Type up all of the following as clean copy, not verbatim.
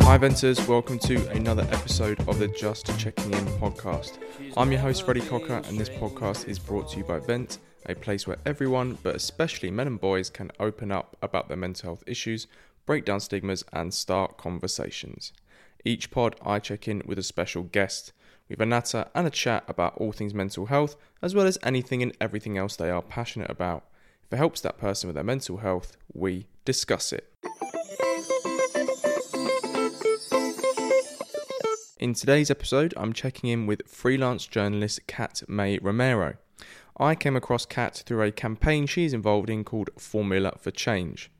Hi Venters, welcome to another episode of the Just Checking In podcast. I'm your host Freddie Cocker and this podcast is brought to you by Vent, a place where everyone, but especially men and boys, can open up about their mental health issues, break down stigmas and start conversations. Each pod I check in with a special guest. We have a natter and a chat about all things mental health, as well as anything and everything else they are passionate about. If it helps that person with their mental health, we discuss it. In today's episode, I'm checking in with freelance journalist Kat May Romero. I came across Kat through a campaign she's involved in called Formula for Change.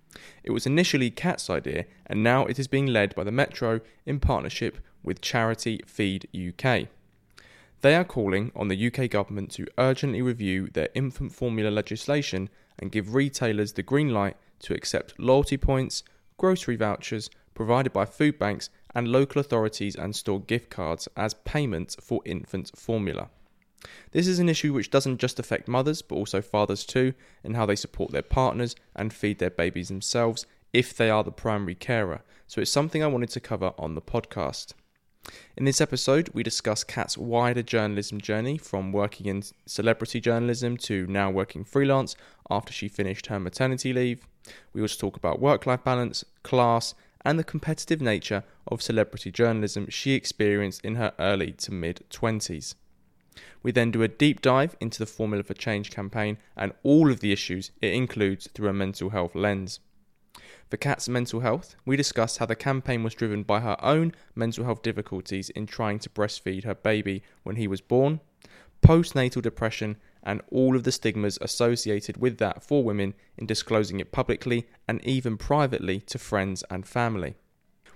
It was initially Kat's idea, and now it is being led by the Metro in partnership with charity Feed UK. They are calling on the UK government to urgently review their infant formula legislation and give retailers the green light to accept loyalty points, grocery vouchers provided by food banks and local authorities and store gift cards as payments for infant formula. This is an issue which doesn't just affect mothers, but also fathers too, in how they support their partners and feed their babies themselves if they are the primary carer, so it's something I wanted to cover on the podcast. In this episode, we discuss Kat's wider journalism journey, from working in celebrity journalism to now working freelance after she finished her maternity leave. We also talk about work-life balance, class, and the competitive nature of celebrity journalism she experienced in her early to mid-20s. We then do a deep dive into the Formula for Change campaign and all of the issues it includes through a mental health lens. For Kat's mental health, we discuss how the campaign was driven by her own mental health difficulties in trying to breastfeed her baby when he was born, postnatal depression, and all of the stigmas associated with that for women in disclosing it publicly and even privately to friends and family.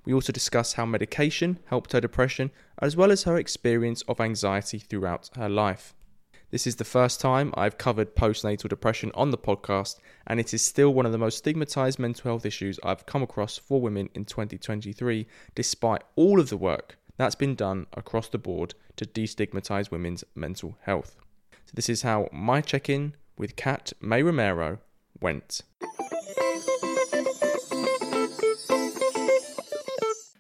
We also discuss how medication helped her depression, as well as her experience of anxiety throughout her life. This is the first time I've covered postnatal depression on the podcast, and it is still one of the most stigmatized mental health issues I've come across for women in 2023, despite all of the work that's been done across the board to destigmatize women's mental health. So this is how my check-in with Kat May Romero went.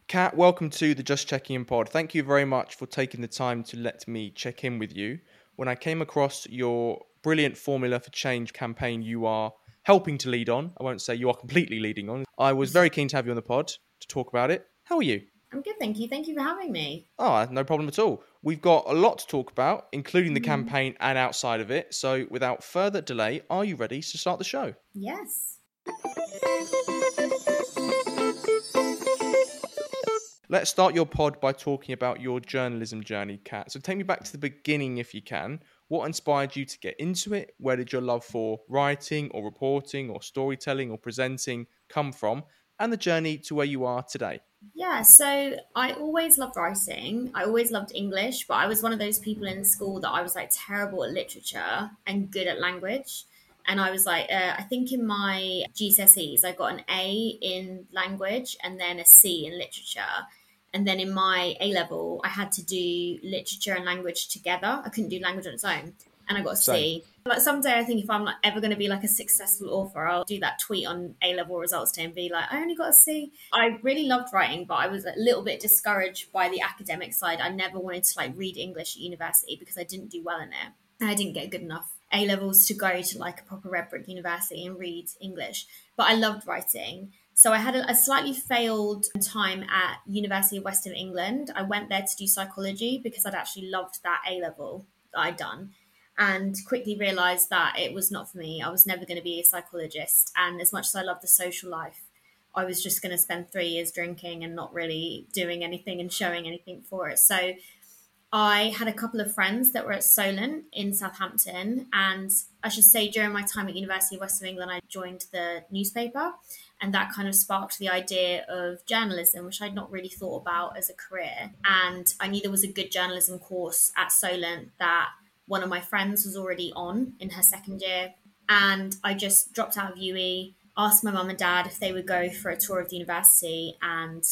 Kat, welcome to the Just Checking In pod. Thank you very much for taking the time to let me check in with you. When I came across your brilliant Formula for Change campaign you are helping to lead on, I won't say you are completely leading on, I was very keen to have you on the pod to talk about it. How are you? I'm good, thank you. Thank you for having me. Oh, no problem at all. We've got a lot to talk about, including the campaign and outside of it. So without further delay, are you ready to start the show? Yes. Let's start your pod by talking about your journalism journey, Kat. So take me back to the beginning if you can. What inspired you to get into it? Where did your love for writing or reporting or storytelling or presenting come from? And the journey to where you are today? Yeah, so I always loved writing. I always loved English, but I was one of those people in school that I was like terrible at literature and good at language. And I was like, I think in my GCSEs, I got an A in language and then a C in literature. And then in my A level, I had to do literature and language together. I couldn't do language on its own. And I got a C. Like someday I think if I'm like ever going to be like a successful author, I'll do that tweet on A level results day and be like, I only got a C. I really loved writing, but I was a little bit discouraged by the academic side. I never wanted to like read English at university because I didn't do well in it. And I didn't get good enough A-levels to go to like a proper red brick university and read English. But I loved writing. So I had a slightly failed time at University of Western England. I went there to do psychology because I'd actually loved that A-level that I'd done and quickly realised that it was not for me. I was never going to be a psychologist. And as much as I loved the social life, I was just going to spend 3 years drinking and not really doing anything and showing anything for it. So I had a couple of friends that were at Solent in Southampton, and I should say during my time at University of Western England, I joined the newspaper, and that kind of sparked the idea of journalism, which I'd not really thought about as a career. And I knew there was a good journalism course at Solent that one of my friends was already on in her second year, and I just dropped out of UE, asked my mum and dad if they would go for a tour of the university, and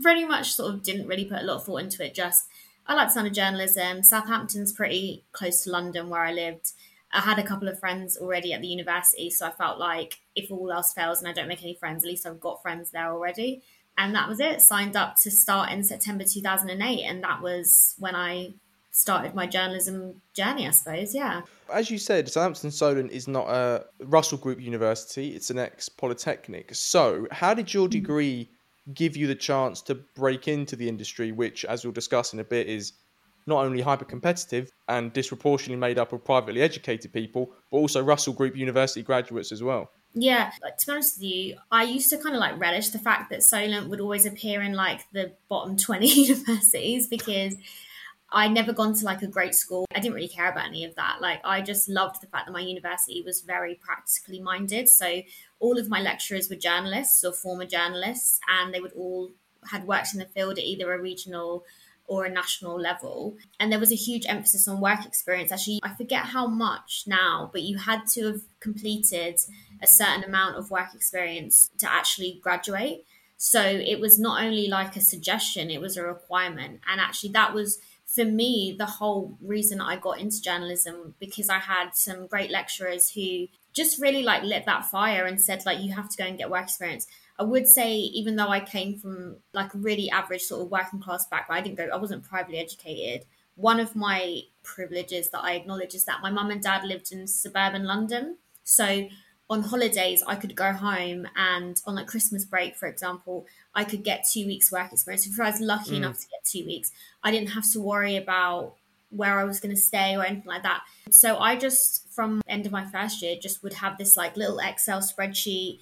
pretty much sort of didn't really put a lot of thought into it. Just, I like the sound of journalism. Southampton's pretty close to London where I lived. I had a couple of friends already at the university, so I felt like if all else fails and I don't make any friends, at least I've got friends there already. And that was it. Signed up to start in September 2008, and that was when I started my journalism journey, I suppose, yeah. As you said, Southampton Solent is not a Russell Group university, it's an ex-polytechnic. So how did your degree give you the chance to break into the industry, which, as we'll discuss in a bit, is not only hyper-competitive and disproportionately made up of privately educated people, but also Russell Group university graduates as well? Yeah, like, to be honest with you, I used to kind of like relish the fact that Solent would always appear in like the bottom 20 universities, because I'd never gone to like a great school. I didn't really care about any of that. Like, I just loved the fact that my university was very practically minded. So all of my lecturers were journalists or former journalists, and they would all had worked in the field at either a regional or a national level. And there was a huge emphasis on work experience. Actually, I forget how much now, but you had to have completed a certain amount of work experience to actually graduate. So it was not only like a suggestion, it was a requirement. And actually that was, for me, the whole reason I got into journalism, because I had some great lecturers who just really like lit that fire and said, like, you have to go and get work experience. I would say, even though I came from like a really average sort of working class background, I wasn't privately educated. One of my privileges that I acknowledge is that my mum and dad lived in suburban London. So on holidays, I could go home, and on like Christmas break, for example, I could get 2 weeks work experience. If I was lucky enough to get 2 weeks, I didn't have to worry about where I was going to stay or anything like that. So I just, from the end of my first year, just would have this like little Excel spreadsheet,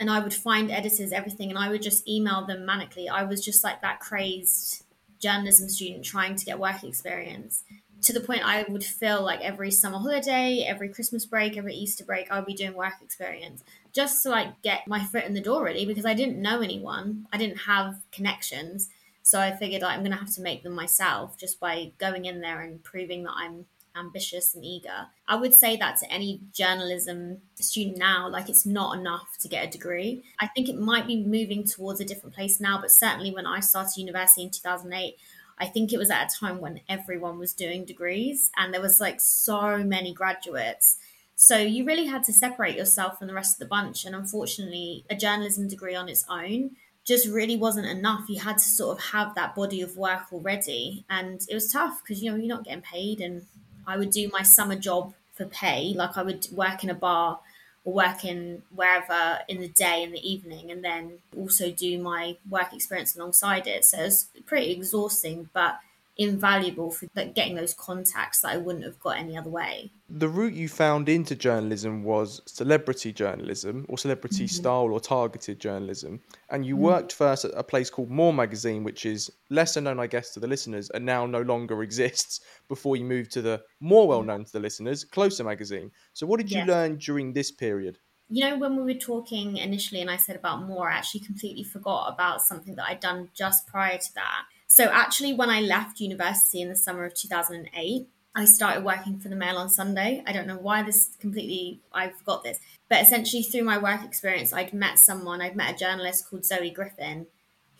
and I would find editors, everything, and I would just email them manically. I was just like that crazed journalism student trying to get work experience, to the point I would feel like every summer holiday, every Christmas break, every Easter break, I would be doing work experience just to like get my foot in the door, really, because I didn't know anyone. I didn't have connections. So I figured, like, I'm going to have to make them myself just by going in there and proving that I'm ambitious and eager. I would say that to any journalism student now, like, it's not enough to get a degree. I think it might be moving towards a different place now, but certainly when I started university in 2008, I think it was at a time when everyone was doing degrees and there was like so many graduates. So you really had to separate yourself from the rest of the bunch. And unfortunately, a journalism degree on its own just really wasn't enough. You had to sort of have that body of work already. And it was tough because, you know, you're not getting paid. And I would do my summer job for pay. Like, I would work in a bar or work in wherever in the day, in the evening, and then also do my work experience alongside it. So it was pretty exhausting, but invaluable for getting those contacts that I wouldn't have got any other way. The route you found into journalism was celebrity journalism, or celebrity style or targeted journalism. And you worked first at a place called More Magazine, which is lesser known, I guess, to the listeners, and now no longer exists, before you moved to the more well-known to the listeners, Closer magazine. So what did you learn during this period? You know, when we were talking initially and I said about More, I actually completely forgot about something that I'd done just prior to that. So actually, when I left university in the summer of 2008, I started working for the Mail on Sunday. I don't know why I forgot this. But essentially, through my work experience, I'd met a journalist called Zoe Griffin,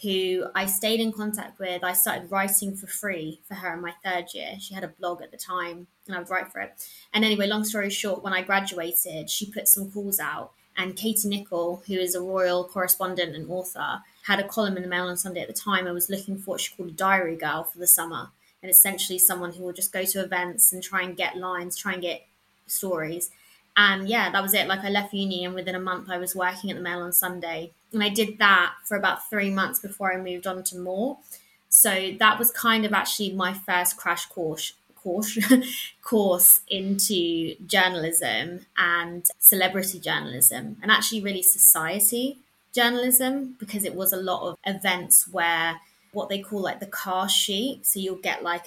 who I stayed in contact with. I started writing for free for her in my third year. She had a blog at the time, and I would write for it. And anyway, long story short, when I graduated, she put some calls out. And Katie Nicholl, who is a royal correspondent and author, had a column in the Mail on Sunday at the time and was looking for what she called a diary girl for the summer. And essentially someone who will just go to events and try and get lines, try and get stories. And yeah, that was it. Like, I left uni and within a month I was working at the Mail on Sunday. And I did that for about 3 months before I moved on to More. So that was kind of actually my first crash course into journalism and celebrity journalism, and actually really society journalism, because it was a lot of events where what they call like the car sheet. So you'll get like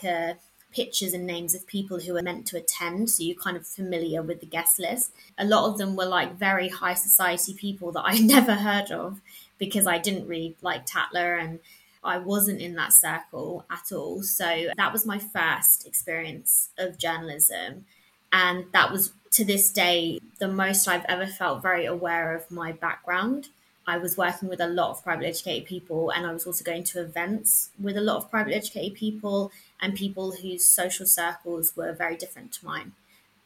pictures and names of people who are meant to attend. So you're kind of familiar with the guest list. A lot of them were like very high society people that I never heard of, because I didn't read like Tatler and I wasn't in that circle at all. So that was my first experience of journalism. And that was, to this day, the most I've ever felt very aware of my background. I was working with a lot of privately educated people, and I was also going to events with a lot of privately educated people and people whose social circles were very different to mine.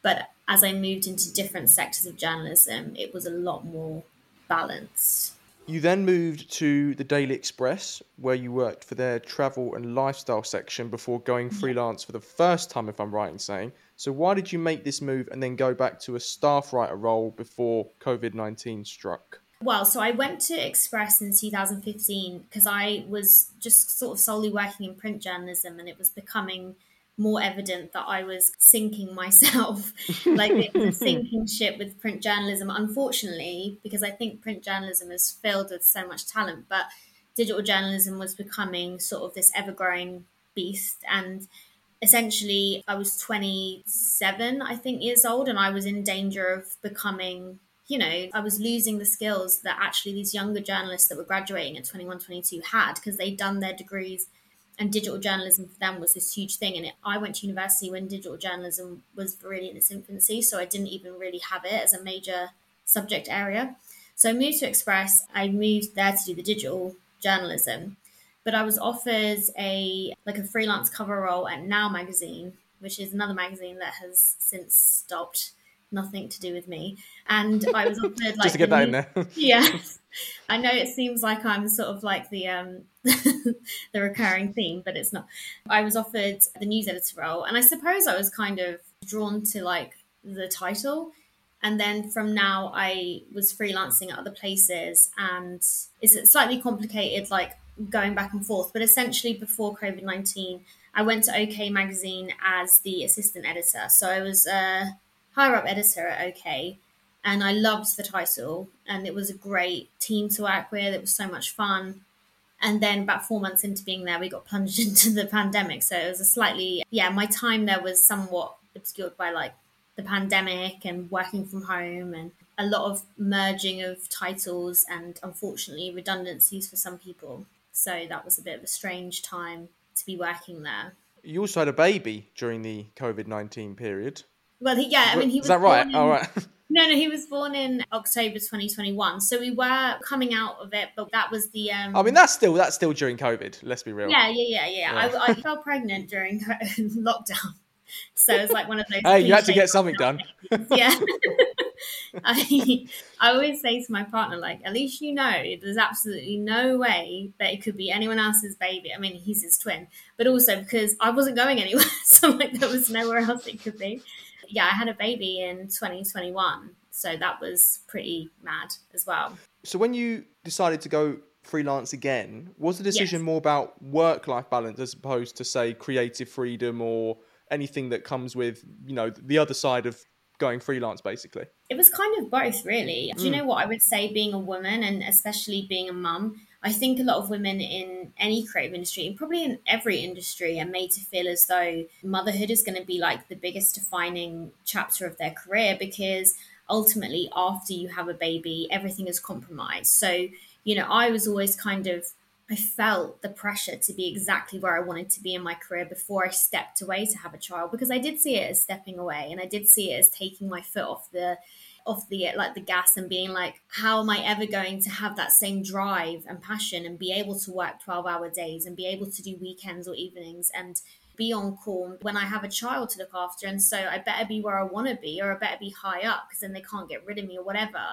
But as I moved into different sectors of journalism, it was a lot more balanced. You then moved to the Daily Express, where you worked for their travel and lifestyle section before going freelance for the first time, if I'm right in saying. So why did you make this move and then go back to a staff writer role before COVID-19 struck? Well, so I went to Express in 2015 because I was just sort of solely working in print journalism, and it was becoming more evident that I was sinking myself, like it was sinking ship with print journalism, unfortunately, because I think print journalism is filled with so much talent, but digital journalism was becoming sort of this ever-growing beast. And essentially I was 27, I think, years old, and I was in danger of becoming, you know, I was losing the skills that actually these younger journalists that were graduating at 21, 22 had, because they'd done their degrees. And digital journalism for them was this huge thing. And I went to university when digital journalism was really in its infancy, so I didn't even really have it as a major subject area. So I moved to Express. I moved there to do the digital journalism. But I was offered a freelance cover role at Now Magazine, which is another magazine that has since stopped. Nothing to do with me. And I was offered like... Just to get that in there. Yeah. I know it seems like I'm sort of like the the recurring theme, but it's not. I was offered the news editor role, and I suppose I was kind of drawn to like the title. And then from now I was freelancing at other places, and it's slightly complicated, like going back and forth. But essentially before COVID-19, I went to OK Magazine as the assistant editor. So I was... higher-up editor at OK, and I loved the title, and it was a great team to work with. It was so much fun. And then about 4 months into being there, we got plunged into the pandemic. So it was a slightly, my time there was somewhat obscured by like the pandemic and working from home and a lot of merging of titles and unfortunately redundancies for some people. So that was a bit of a strange time to be working there. You also had a baby during the COVID-19 period. Well, he was... Is that right? All right. No, he was born in October 2021. So we were coming out of it, but that was the... that's still during COVID, let's be real. Yeah. I fell pregnant during lockdown. So it was like one of those... Hey, you had to get something done. Yeah. I always say to my partner, like, at least you know there's absolutely no way that it could be anyone else's baby. I mean, he's his twin, but also because I wasn't going anywhere. So like there was nowhere else it could be. Yeah, I had a baby in 2021, so that was pretty mad as well. So when you decided to go freelance again, was the decision more about work-life balance as opposed to, say, creative freedom or anything that comes with, you know, the other side of going freelance, basically? It was kind of both, really. Do you know what I would say? Being a woman and especially being a mum, I think a lot of women in any creative industry, and probably in every industry, are made to feel as though motherhood is going to be like the biggest defining chapter of their career, because ultimately after you have a baby, everything is compromised. So, you know, I was always kind of, I felt the pressure to be exactly where I wanted to be in my career before I stepped away to have a child, because I did see it as stepping away, and I did see it as taking my foot off the gas and being like, how am I ever going to have that same drive and passion and be able to work 12-hour days and be able to do weekends or evenings and be on call when I have a child to look after? And so I better be where I want to be, or I better be high up, because then they can't get rid of me or whatever.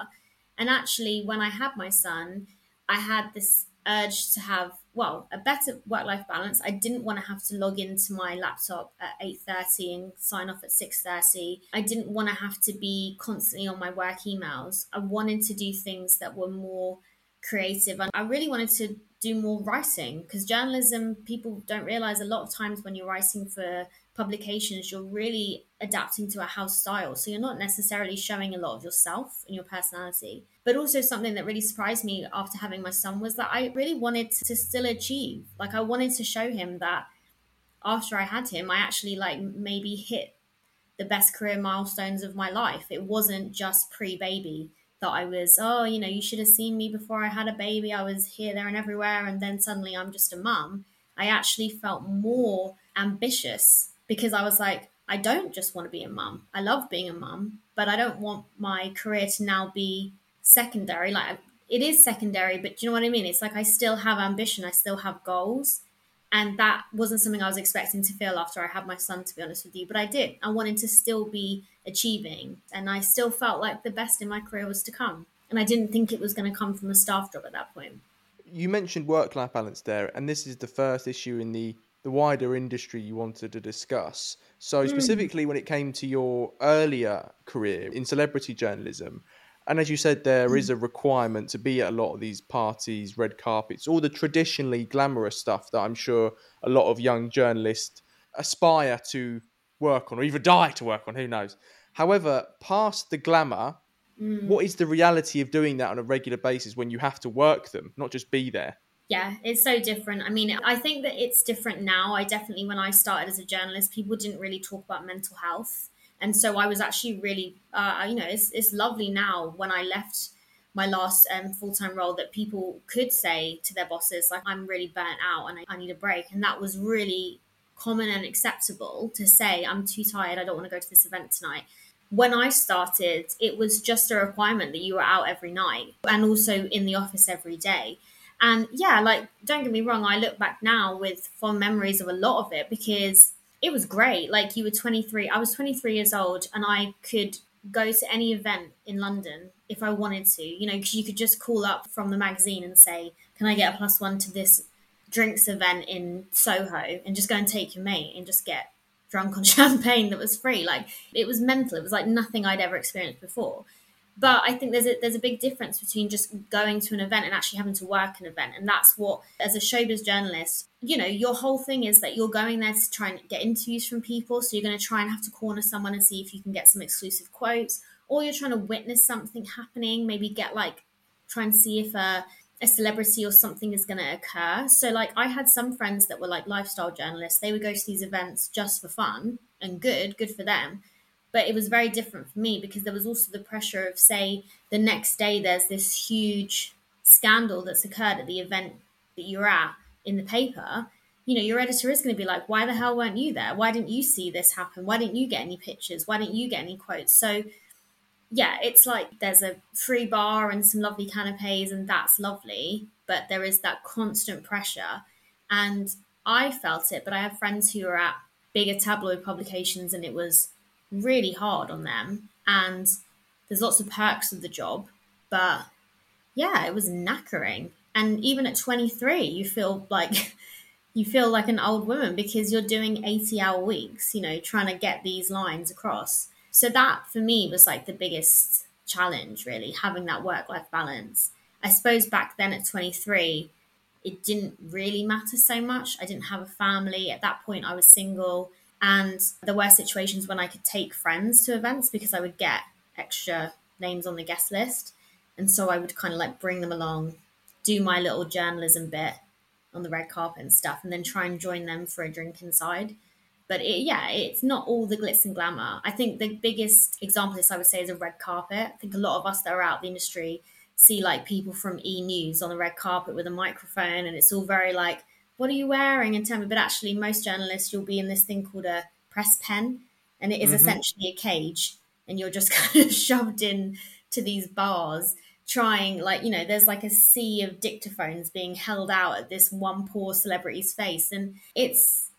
And actually, when I had my son, I had this urge to have, well, a better work-life balance. I didn't want to have to log into my laptop at 8:30 and sign off at 6:30. I didn't want to have to be constantly on my work emails. I wanted to do things that were more creative. And I really wanted to do more writing, because journalism, people don't realize a lot of times when you're writing for publications, you're really adapting to a house style. So you're not necessarily showing a lot of yourself and your personality. But also something that really surprised me after having my son was that I really wanted to still achieve. Like, I wanted to show him that after I had him, I actually like maybe hit the best career milestones of my life. It wasn't just pre-baby that I was, you should have seen me before I had a baby. I was here, there and everywhere. And then suddenly I'm just a mum. I actually felt more ambitious, because I was like, I don't just want to be a mum. I love being a mum, but I don't want my career to now be secondary. Like, it is secondary, but do you know what I mean? It's like I still have ambition. I still have goals. And that wasn't something I was expecting to feel after I had my son, to be honest with you. But I did. I wanted to still be achieving. And I still felt like the best in my career was to come. And I didn't think it was going to come from a staff job at that point. You mentioned work-life balance there, and this is the first issue in the wider industry you wanted to discuss. So specifically when it came to your earlier career in celebrity journalism, and as you said, there is a requirement to be at a lot of these parties, red carpets, all the traditionally glamorous stuff that I'm sure a lot of young journalists aspire to work on, or even die to work on, who knows. However, past the glamour, what is the reality of doing that on a regular basis when you have to work them, not just be there? Yeah, it's so different. I mean, I think that it's different now. I definitely, when I started as a journalist, people didn't really talk about mental health. And so I was actually really, it's lovely now when I left my last full-time role that people could say to their bosses, like, I'm really burnt out and I need a break. And that was really common and acceptable to say, I'm too tired. I don't want to go to this event tonight. When I started, it was just a requirement that you were out every night and also in the office every day. And yeah, like, don't get me wrong, I look back now with fond memories of a lot of it because it was great. Like, you were 23, I was 23 years old and I could go to any event in London if I wanted to, you know, because you could just call up from the magazine and say, can I get a +1 to this drinks event in Soho, and just go and take your mate and just get drunk on champagne that was free. Like, it was mental. It was like nothing I'd ever experienced before. But I think there's a big difference between just going to an event and actually having to work an event. And that's what, as a showbiz journalist, you know, your whole thing is that you're going there to try and get interviews from people. So you're going to try and have to corner someone and see if you can get some exclusive quotes, or you're trying to witness something happening, maybe get like, try and see if a celebrity or something is going to occur. So like, I had some friends that were like lifestyle journalists. They would go to these events just for fun, and good for them. But it was very different for me because there was also the pressure of, say, the next day there's this huge scandal that's occurred at the event that you're at in the paper. You know, your editor is going to be like, why the hell weren't you there? Why didn't you see this happen? Why didn't you get any pictures? Why didn't you get any quotes? So yeah, it's like there's a free bar and some lovely canapes and that's lovely, but there is that constant pressure. And I felt it, but I have friends who are at bigger tabloid publications and it was really hard on them, and there's lots of perks of the job, but yeah, it was knackering. And even at 23 you feel like an old woman because you're doing 80-hour weeks, you know, trying to get these lines across. So that for me was like the biggest challenge, really, having that work-life balance. I suppose back then at 23 it didn't really matter so much. I didn't have a family at that point. I was single. And there were situations when I could take friends to events because I would get extra names on the guest list. And so I would kind of like bring them along, do my little journalism bit on the red carpet and stuff, and then try and join them for a drink inside. But it's not all the glitz and glamour. I think the biggest example of this, I would say, is a red carpet. I think a lot of us that are out the industry see like people from E! News on the red carpet with a microphone, and it's all very like, what are you wearing? And tell me, but actually most journalists, you'll be in this thing called a press pen, and it is essentially a cage, and you're just kind of shoved in to these bars trying, like, you know, there's like a sea of dictaphones being held out at this one poor celebrity's face. And it's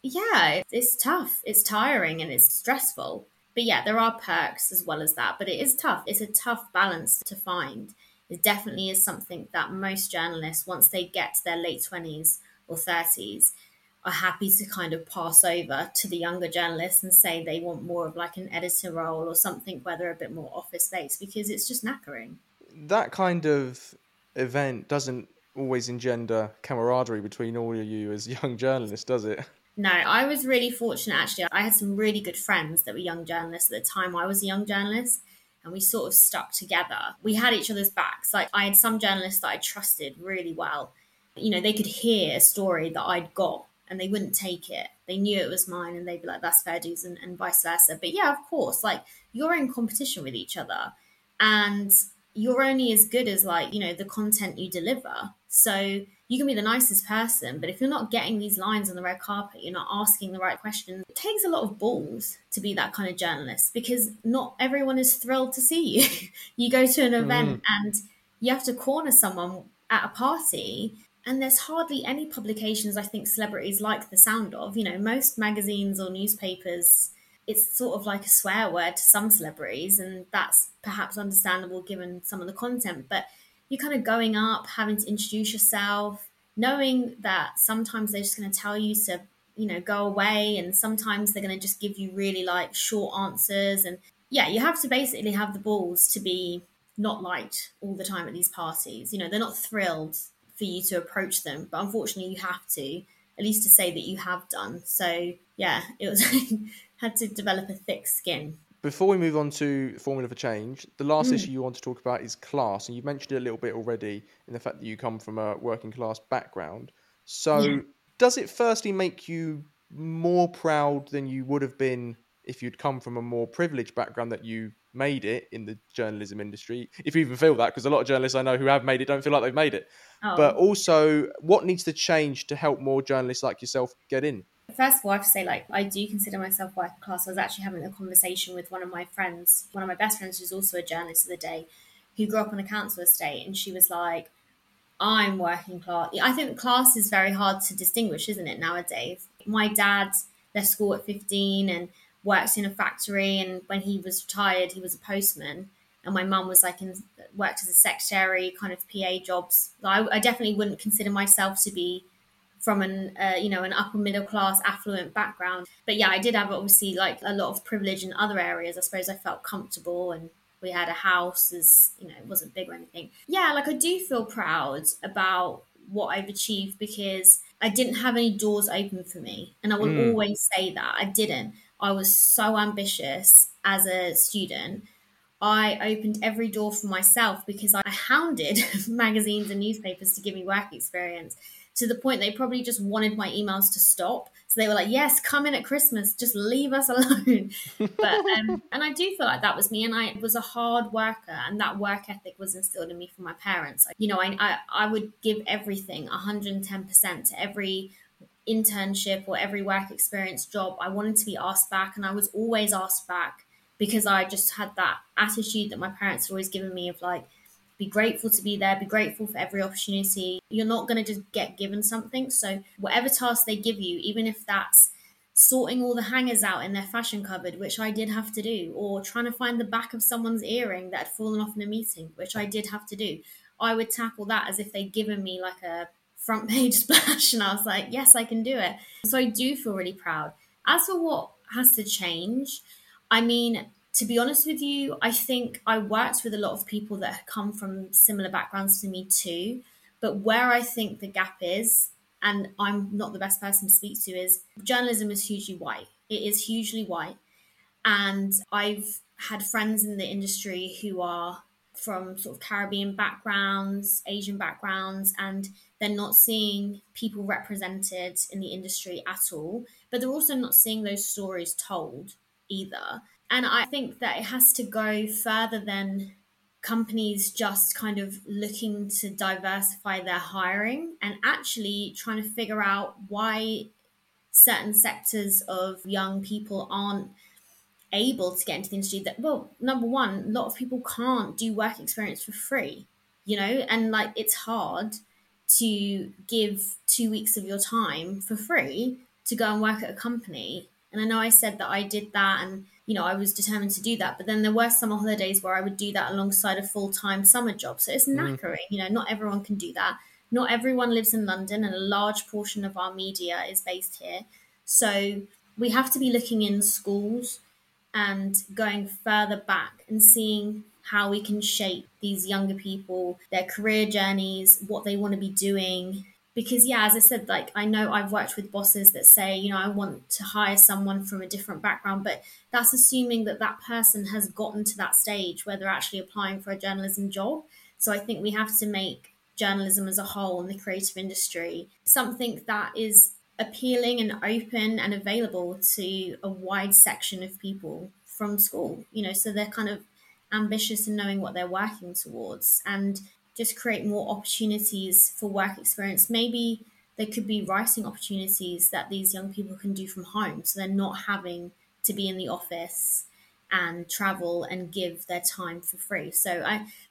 tough. It's tiring and it's stressful, but yeah, there are perks as well as that, but it is tough. It's a tough balance to find. It definitely is something that most journalists, once they get to their late 20s, or 30s, are happy to kind of pass over to the younger journalists and say they want more of like an editor role or something where they're a bit more office-based, because it's just knackering. That kind of event doesn't always engender camaraderie between all of you as young journalists, does it? No, I was really fortunate actually. I had some really good friends that were young journalists at the time I was a young journalist, and we sort of stuck together. We had each other's backs. Like, I had some journalists that I trusted really well. You know, they could hear a story that I'd got and they wouldn't take it. They knew it was mine and they'd be like, that's fair dues, and vice versa. But yeah, of course, like, you're in competition with each other and you're only as good as, like, you know, the content you deliver. So you can be the nicest person, but if you're not getting these lines on the red carpet, you're not asking the right questions. It takes a lot of balls to be that kind of journalist because not everyone is thrilled to see you. You go to an event and you have to corner someone at a party. And there's hardly any publications I think celebrities like the sound of. You know, most magazines or newspapers, it's sort of like a swear word to some celebrities, and that's perhaps understandable given some of the content. But you're kind of going up, having to introduce yourself, knowing that sometimes they're just going to tell you to, you know, go away, and sometimes they're going to just give you really like short answers. And yeah, you have to basically have the balls to be not liked all the time at these parties. You know, they're not thrilled for you to approach them, but unfortunately you have to, at least to say that you have done. So yeah, it was had to develop a thick skin. Before we move on to Formula for Change, the last issue you want to talk about is class, and you mentioned it a little bit already in the fact that you come from a working class background. So does it firstly make you more proud than you would have been if you'd come from a more privileged background that you made it in the journalism industry, if you even feel that, because a lot of journalists I know who have made it don't feel like they've made it? But also, what needs to change to help more journalists like yourself get in? First of all, I have to say, like, I do consider myself working class. I was actually having a conversation with one of my friends, one of my best friends, who's also a journalist of the day, who grew up on a council estate, and she was like, I'm working class. I think class is very hard to distinguish, isn't it, nowadays? My dad left school at 15 and worked in a factory, and when he was retired, he was a postman. And my mum was like, worked as a secretary, kind of PA jobs. I definitely wouldn't consider myself to be from an upper middle class affluent background. But yeah, I did have obviously like a lot of privilege in other areas. I suppose I felt comfortable, and we had a house, as you know, it wasn't big or anything. Yeah, like I do feel proud about what I've achieved, because I didn't have any doors open for me. And I will always say that I didn't. I was so ambitious as a student. I opened every door for myself because I hounded magazines and newspapers to give me work experience, to the point they probably just wanted my emails to stop. So they were like, yes, come in at Christmas, just leave us alone. But and I do feel like that was me, and I was a hard worker, and that work ethic was instilled in me from my parents. You know, I would give everything, 110% to every internship or every work experience job. I wanted to be asked back, and I was always asked back, because I just had that attitude that my parents were always giving me of like, be grateful to be there, be grateful for every opportunity. You're not going to just get given something. So whatever task they give you, even if that's sorting all the hangers out in their fashion cupboard, which I did have to do, or trying to find the back of someone's earring that had fallen off in a meeting, which I did have to do, I would tackle that as if they'd given me like a front page splash, and I was like, yes, I can do it. So I do feel really proud. As for what has to change, I mean, to be honest with you, I think I worked with a lot of people that come from similar backgrounds to me too. But where I think the gap is, and I'm not the best person to speak to, is journalism is hugely white. It is hugely white. And I've had friends in the industry who are from sort of Caribbean backgrounds, Asian backgrounds, and they're not seeing people represented in the industry at all. But they're also not seeing those stories told either. And I think that it has to go further than companies just kind of looking to diversify their hiring, and actually trying to figure out why certain sectors of young people aren't able to get into the industry. That, well, number one, a lot of people can't do work experience for free, you know, and like it's hard to give 2 weeks of your time for free to go and work at a company. And I know I said that I did that, and you know, I was determined to do that. But then there were summer holidays where I would do that alongside a full-time summer job. So it's knackering. You know, not everyone can do that. Not everyone lives in London, and a large portion of our media is based here. So we have to be looking in schools and going further back and seeing how we can shape these younger people, their career journeys, what they want to be doing. Because, yeah, as I said, like, I know I've worked with bosses that say, you know, I want to hire someone from a different background, but that's assuming that that person has gotten to that stage where they're actually applying for a journalism job. So I think we have to make journalism as a whole and the creative industry something that is appealing and open and available to a wide section of people from school, you know, so they're kind of ambitious in knowing what they're working towards, and just create more opportunities for work experience. Maybe there could be writing opportunities that these young people can do from home, so they're not having to be in the office. and travel and give their time for free. So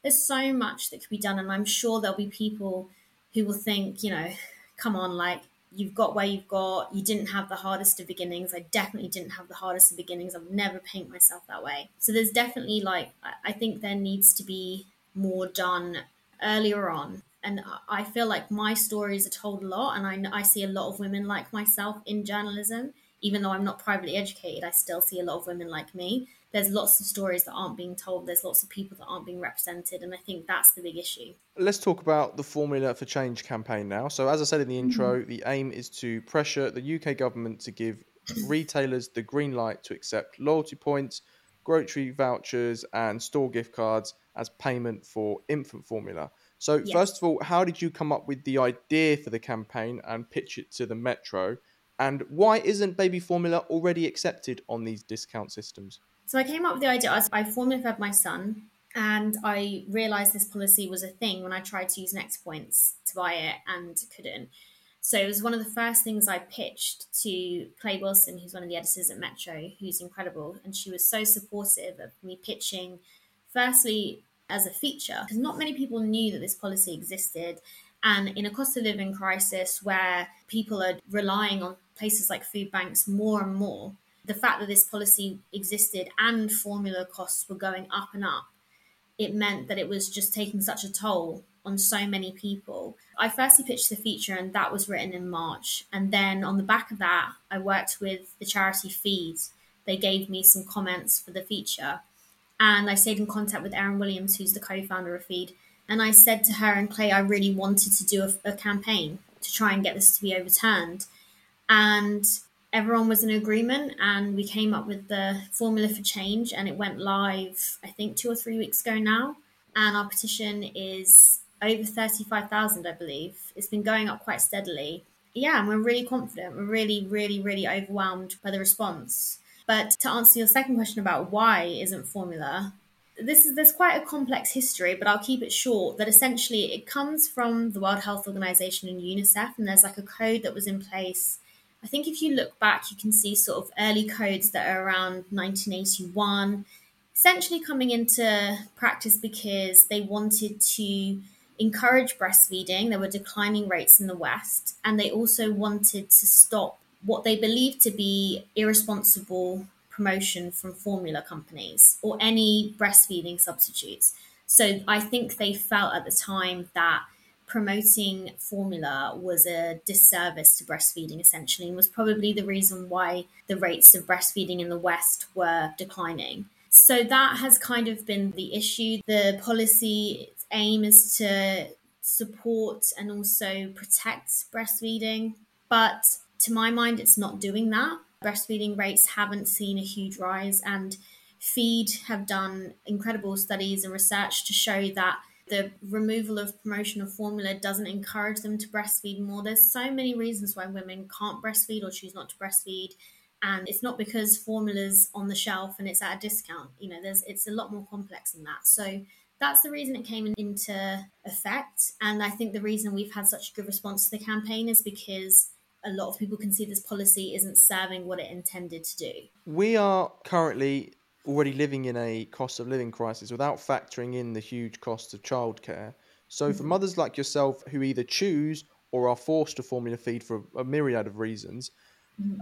there's so much that could be done. And I'm sure there'll be people who will think, you know, come on, like, you've got where you've got. You didn't have the hardest of beginnings. I definitely didn't have the hardest of beginnings. I've never paint myself that way. So there's definitely, like, I think there needs to be more done earlier on. And I feel like my stories are told a lot. And I see a lot of women like myself in journalism. Even though I'm not privately educated, I still see a lot of women like me. There's lots of stories that aren't being told. There's lots of people that aren't being represented. And I think that's the big issue. Let's talk about the Formula for Change campaign now. So as I said in the intro, the aim is to pressure the UK government to give retailers the green light to accept loyalty points, grocery vouchers and store gift cards as payment for infant formula. So first of all, how did you come up with the idea for the campaign and pitch it to the Metro? And why isn't baby formula already accepted on these discount systems? So I came up with the idea. I formula fed my son, and I realised this policy was a thing when I tried to use Nectar points to buy it and couldn't. So it was one of the first things I pitched to Clay Wilson, who's one of the editors at Metro, who's incredible. And she was so supportive of me pitching, firstly, as a feature, because not many people knew that this policy existed. And in a cost of living crisis where people are relying on places like food banks more and more, the fact that this policy existed and formula costs were going up and up, it meant that it was just taking such a toll on so many people. I firstly pitched the feature, and that was written in March. And then on the back of that, I worked with the charity Feed. They gave me some comments for the feature. And I stayed in contact with Erin Williams, who's the co-founder of Feed. And I said to her and Clay, I really wanted to do a campaign to try and get this to be overturned. And everyone was in agreement, and we came up with the Formula for Change, and it went live, I think, 2 or 3 weeks ago now. And our petition is over 35,000, I believe. It's been going up quite steadily. Yeah, and we're really confident. We're really, really, really overwhelmed by the response. But to answer your second question about why isn't formula, there's quite a complex history, but I'll keep it short, that essentially it comes from the World Health Organization and UNICEF, and there's like a code that was in place. I think if you look back, you can see sort of early codes that are around 1981, essentially coming into practice because they wanted to encourage breastfeeding. There were declining rates in the West, and they also wanted to stop what they believed to be irresponsible promotion from formula companies or any breastfeeding substitutes. So I think they felt at the time that promoting formula was a disservice to breastfeeding, essentially, and was probably the reason why the rates of breastfeeding in the West were declining. So that has kind of been the issue. The policy's aim is to support and also protect breastfeeding, but to my mind, it's not doing that. Breastfeeding rates haven't seen a huge rise, and Feed have done incredible studies and research to show that the removal of promotional formula doesn't encourage them to breastfeed more. There's so many reasons why women can't breastfeed or choose not to breastfeed, and it's not because formula's on the shelf and it's at a discount. You know, it's a lot more complex than that. So that's the reason it came into effect, and I think the reason we've had such a good response to the campaign is because a lot of people can see this policy isn't serving what it intended to do. We are currently already living in a cost of living crisis without factoring in the huge cost of childcare. So for mothers like yourself who either choose or are forced to formula feed for a myriad of reasons,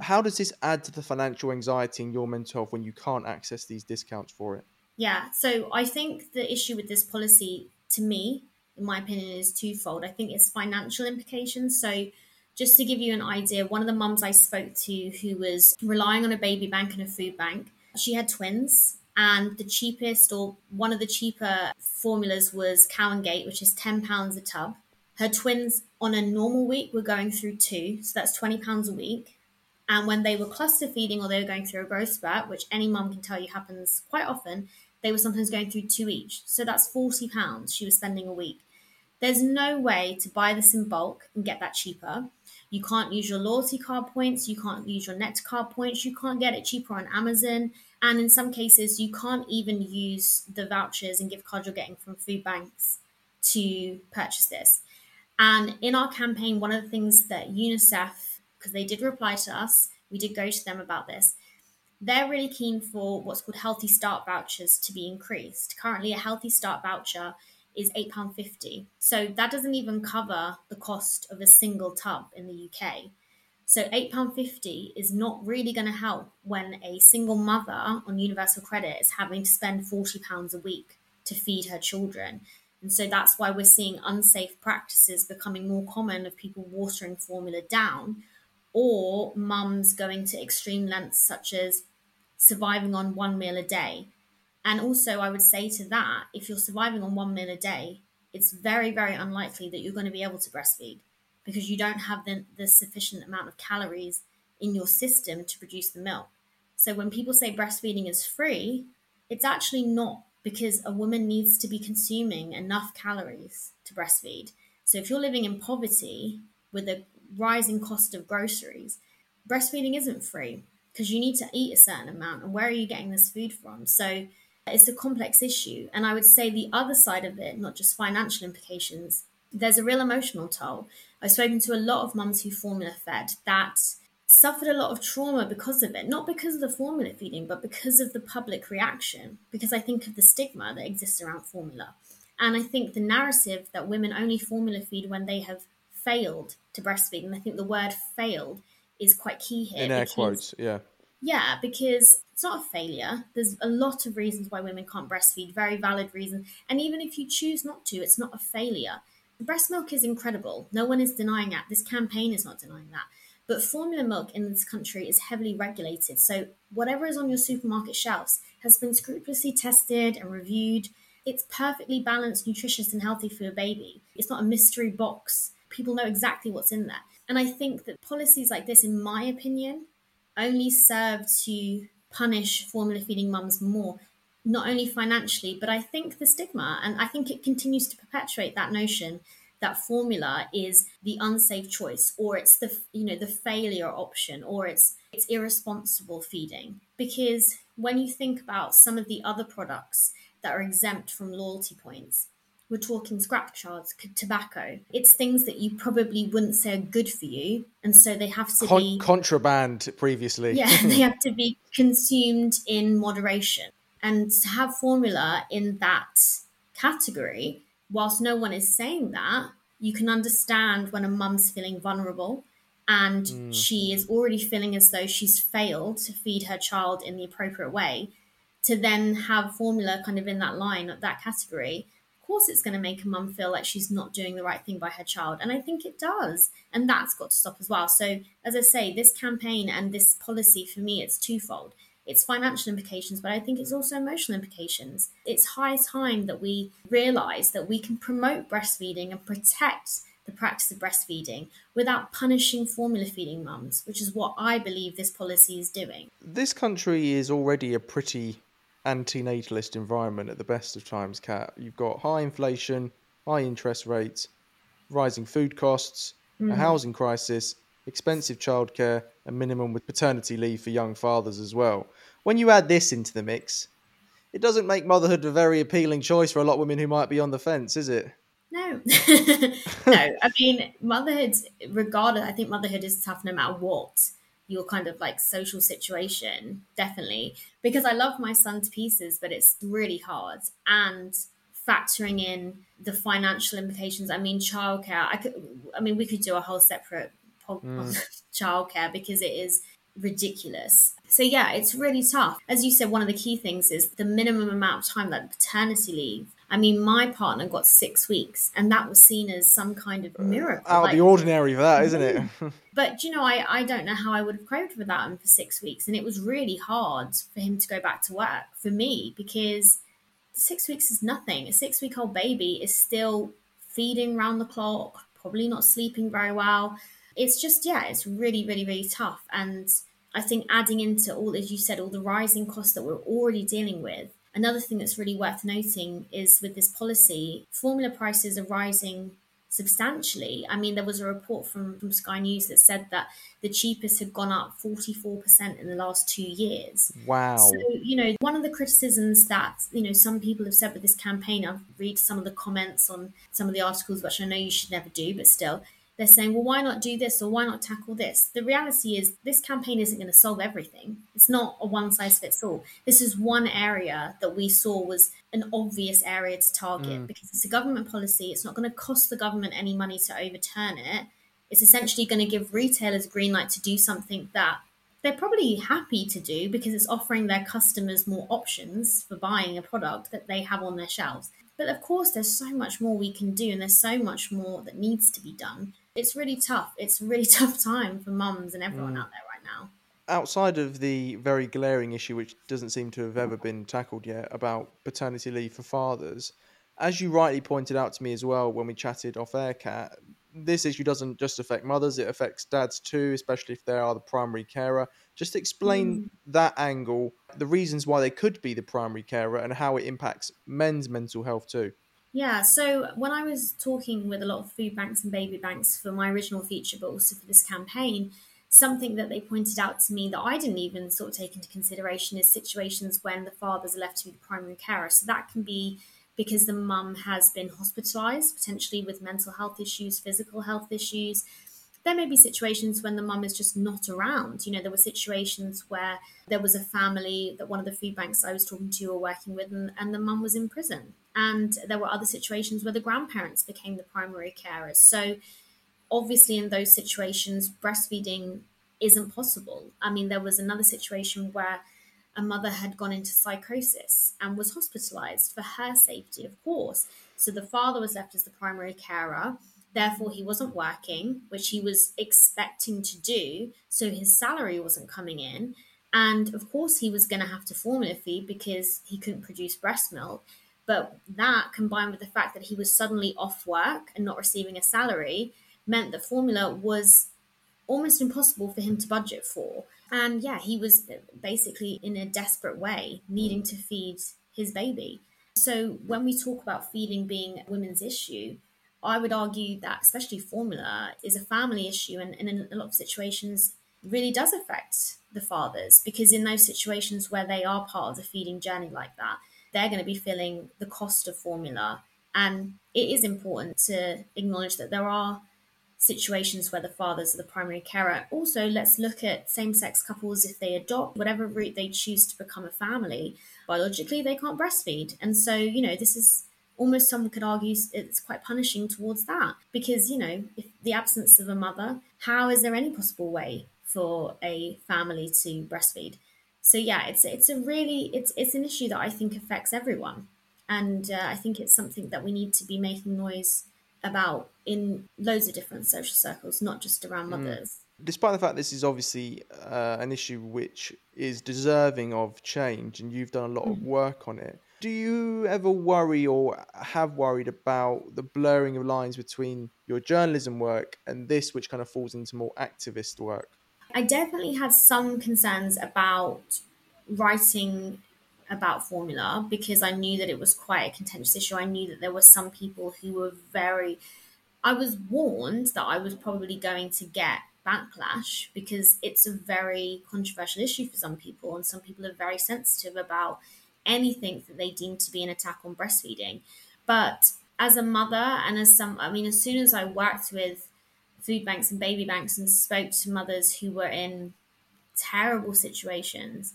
how does this add to the financial anxiety in your mental health when you can't access these discounts for it? Yeah, so I think the issue with this policy, to me, in my opinion, is twofold. I think it's financial implications. So just to give you an idea, one of the mums I spoke to who was relying on a baby bank and a food bank, she had twins, and the cheapest or one of the cheaper formulas was Cow and Gate, which is £10 a tub. Her twins on a normal week were going through two, so that's £20 a week. And when they were cluster feeding or they were going through a growth spurt, which any mum can tell you happens quite often, they were sometimes going through two each. So that's £40 she was spending a week. There's no way to buy this in bulk and get that cheaper. You can't use your loyalty card points. You can't use your Nectar card points. You can't get it cheaper on Amazon. And in some cases, you can't even use the vouchers and gift cards you're getting from food banks to purchase this. And in our campaign, one of the things that UNICEF, because they did reply to us, we did go to them about this. They're really keen for what's called Healthy Start vouchers to be increased. Currently, a Healthy Start voucher is £8.50. So that doesn't even cover the cost of a single tub in the UK. So £8.50 is not really going to help when a single mother on Universal Credit is having to spend £40 a week to feed her children. And so that's why we're seeing unsafe practices becoming more common of people watering formula down, or mums going to extreme lengths such as surviving on one meal a day. And also I would say to that, if you're surviving on one meal a day, it's very, very unlikely that you're going to be able to breastfeed because you don't have the sufficient amount of calories in your system to produce the milk. So when people say breastfeeding is free, it's actually not, because a woman needs to be consuming enough calories to breastfeed. So if you're living in poverty with a rising cost of groceries, breastfeeding isn't free because you need to eat a certain amount. And where are you getting this food from? So it's a complex issue. And I would say the other side of it, not just financial implications, there's a real emotional toll. I've spoken to a lot of mums who formula fed that suffered a lot of trauma because of it, not because of the formula feeding, but because of the public reaction, because I think of the stigma that exists around formula. And I think the narrative that women only formula feed when they have failed to breastfeed, and I think the word failed is quite key here. In air quotes, yeah. Yeah, because it's not a failure. There's a lot of reasons why women can't breastfeed, very valid reasons. And even if you choose not to, it's not a failure. Breast milk is incredible. No one is denying that. This campaign is not denying that. But formula milk in this country is heavily regulated. So whatever is on your supermarket shelves has been scrupulously tested and reviewed. It's perfectly balanced, nutritious and healthy for your baby. It's not a mystery box. People know exactly what's in there. And I think that policies like this, in my opinion, only serve to punish formula feeding mums more, not only financially, but I think the stigma. And I think it continues to perpetuate that notion that formula is the unsafe choice, or it's the, you know, the failure option, or it's irresponsible feeding. Because when you think about some of the other products that are exempt from loyalty points, we're talking scratch cards, tobacco. It's things that you probably wouldn't say are good for you. And so they have to be... contraband previously. Yeah, they have to be consumed in moderation. And to have formula in that category, whilst no one is saying that, you can understand when a mum's feeling vulnerable and she is already feeling as though she's failed to feed her child in the appropriate way, to then have formula kind of in that line, that category. Of course, it's going to make a mum feel like she's not doing the right thing by her child. And I think it does. And that's got to stop as well. So as I say, this campaign and this policy, for me, it's twofold. It's financial implications, but I think it's also emotional implications. It's high time that we realise that we can promote breastfeeding and protect the practice of breastfeeding without punishing formula feeding mums, which is what I believe this policy is doing. This country is already a pretty antinatalist environment at the best of times, Kat. You've got high inflation, high interest rates, rising food costs, a housing crisis, expensive childcare, and minimum with paternity leave for young fathers as well. When you add this into the mix, it doesn't make motherhood a very appealing choice for a lot of women who might be on the fence, is it? No. No, I mean, I think motherhood is tough no matter what your kind of like social situation, definitely. Because I love my son to pieces, but it's really hard. And factoring in the financial implications, I mean, childcare, we could do a whole separate childcare because it is ridiculous. So yeah, it's really tough. As you said, one of the key things is the minimum amount of time, like paternity leave. I mean, my partner got 6 weeks and that was seen as some kind of miracle. Out of the ordinary for that, isn't it? But, you know, I don't know how I would have coped without him for 6 weeks. And it was really hard for him to go back to work for me, because 6 weeks is nothing. A 6-week-old baby is still feeding round the clock, probably not sleeping very well. It's just, yeah, it's really, really, really tough. And I think adding into all, as you said, all the rising costs that we're already dealing with. Another thing that's really worth noting is with this policy, formula prices are rising substantially. I mean, there was a report from Sky News that said that the cheapest had gone up 44% in the last 2 years. Wow. So, you know, one of the criticisms that, you know, some people have said with this campaign, I've read some of the comments on some of the articles, which I know you should never do, but still, They're saying, well, why not do this or why not tackle this? The reality is this campaign isn't going to solve everything. It's not a one size fits all. This is one area that we saw was an obvious area to target because it's a government policy. It's not going to cost the government any money to overturn it. It's essentially going to give retailers a green light to do something that they're probably happy to do because it's offering their customers more options for buying a product that they have on their shelves. But of course, there's so much more we can do and there's so much more that needs to be done. It's really tough. It's a really tough time for mums and everyone out there right now. Outside of the very glaring issue, which doesn't seem to have ever been tackled yet, about paternity leave for fathers, as you rightly pointed out to me as well when we chatted off air, Kat, this issue doesn't just affect mothers, it affects dads too, especially if they are the primary carer. Just explain that angle, the reasons why they could be the primary carer and how it impacts men's mental health too. Yeah, so when I was talking with a lot of food banks and baby banks for my original feature, but also for this campaign, something that they pointed out to me that I didn't even sort of take into consideration is situations when the fathers are left to be the primary carer. So that can be because the mum has been hospitalised, potentially with mental health issues, physical health issues. There may be situations when the mum is just not around. You know, there were situations where there was a family that one of the food banks I was talking to or working with, and the mum was in prison. And there were other situations where the grandparents became the primary carers. So obviously in those situations, breastfeeding isn't possible. I mean, there was another situation where a mother had gone into psychosis and was hospitalised for her safety, of course. So the father was left as the primary carer. Therefore, he wasn't working, which he was expecting to do. So his salary wasn't coming in. And of course, he was going to have to formula feed because he couldn't produce breast milk. But that, combined with the fact that he was suddenly off work and not receiving a salary, meant that formula was almost impossible for him to budget for. And yeah, he was basically in a desperate way needing to feed his baby. So when we talk about feeding being a women's issue, I would argue that especially formula is a family issue, and in a lot of situations really does affect the fathers, because in those situations where they are part of the feeding journey like that, they're going to be feeling the cost of formula. And it is important to acknowledge that there are situations where the fathers are the primary carer. Also, let's look at same-sex couples. If they adopt, whatever route they choose to become a family, biologically they can't breastfeed. And so, you know, this is almost, someone could argue it's quite punishing towards that, because, you know, if the absence of a mother, how is there any possible way for a family to breastfeed? So yeah, it's an issue that I think affects everyone. And I think it's something that we need to be making noise about in loads of different social circles, not just around mothers. Despite the fact this is obviously an issue which is deserving of change, and you've done a lot of work on it, do you ever worry or have worried about the blurring of lines between your journalism work and this, which kind of falls into more activist work? I definitely had some concerns about writing about formula, because I knew that it was quite a contentious issue. I knew that there were some people who were I was warned that I was probably going to get backlash, because it's a very controversial issue for some people, and some people are very sensitive about anything that they deem to be an attack on breastfeeding. But as a mother, and as soon as I worked with food banks and baby banks and spoke to mothers who were in terrible situations,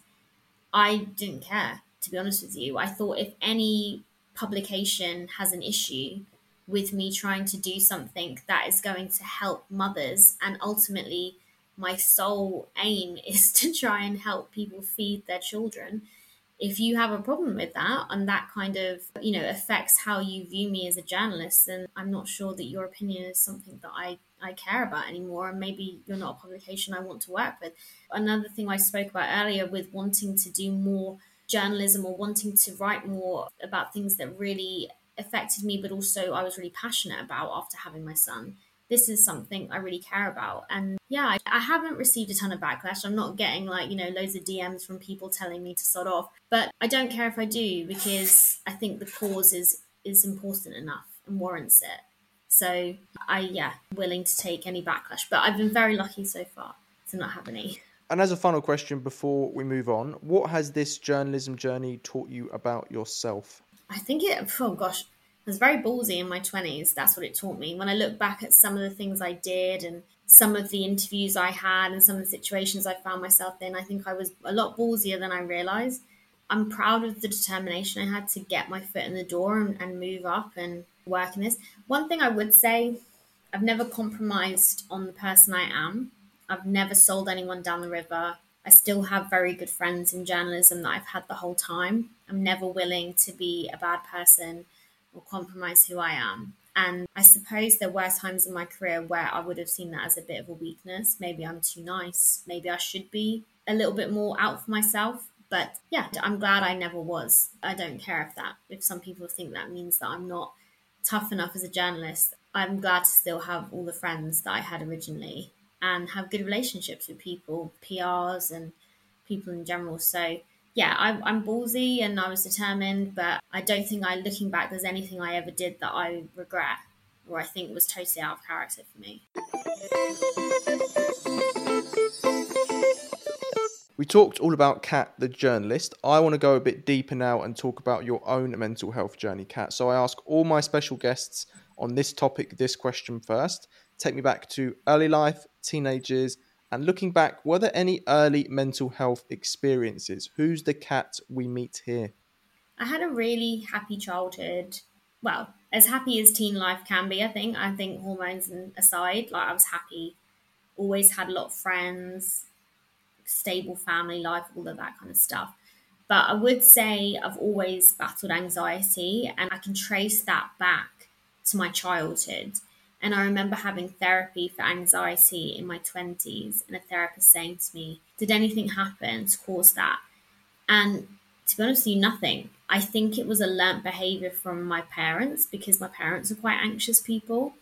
I didn't care, to be honest with you. I thought if any publication has an issue with me trying to do something that is going to help mothers, and ultimately my sole aim is to try and help people feed their children, if you have a problem with that, and that kind of, you know, affects how you view me as a journalist, then I'm not sure that your opinion is something that I care about anymore, and maybe you're not a publication I want to work with. Another thing I spoke about earlier with wanting to do more journalism or wanting to write more about things that really affected me, but also I was really passionate about after having my son. This is something I really care about. And yeah, I haven't received a ton of backlash. I'm not getting loads of DMs from people telling me to sod off, but I don't care if I do, because I think the cause is important enough and warrants it. So willing to take any backlash, but I've been very lucky so far to not have any. And as a final question before we move on, what has this journalism journey taught you about yourself? I think it, I was very ballsy in my 20s. That's what it taught me. When I look back at some of the things I did and some of the interviews I had and some of the situations I found myself in, I think I was a lot ballsier than I realized. I'm proud of the determination I had to get my foot in the door and move up and work in this. One thing I would say, I've never compromised on the person I am. I've never sold anyone down the river. I still have very good friends in journalism that I've had the whole time. I'm never willing to be a bad person or compromise who I am. And I suppose there were times in my career where I would have seen that as a bit of a weakness. Maybe I'm too nice. Maybe I should be a little bit more out for myself. But yeah, I'm glad I never was. I don't care if some people think that means that I'm not tough enough as a journalist. I'm glad to still have all the friends that I had originally and have good relationships with people, PRs and people in general. So yeah, I'm ballsy and I was determined, but I don't think looking back, there's anything I ever did that I regret or I think was totally out of character for me. We talked all about Kat, the journalist. I want to go a bit deeper now and talk about your own mental health journey, Kat. So I ask all my special guests on this topic this question first. Take me back to early life, teenagers, and looking back, were there any early mental health experiences? Who's the Kat we meet here? I had a really happy childhood. Well, as happy as teen life can be, I think. I think hormones aside, like I was happy. Always had a lot of friends, stable family life, all of that kind of stuff. But I would say I've always battled anxiety, and I can trace that back to my childhood. And I remember having therapy for anxiety in my 20s and a therapist saying to me, did anything happen to cause that? And to be honest with you, nothing. I think it was a learnt behaviour from my parents because my parents are quite anxious people.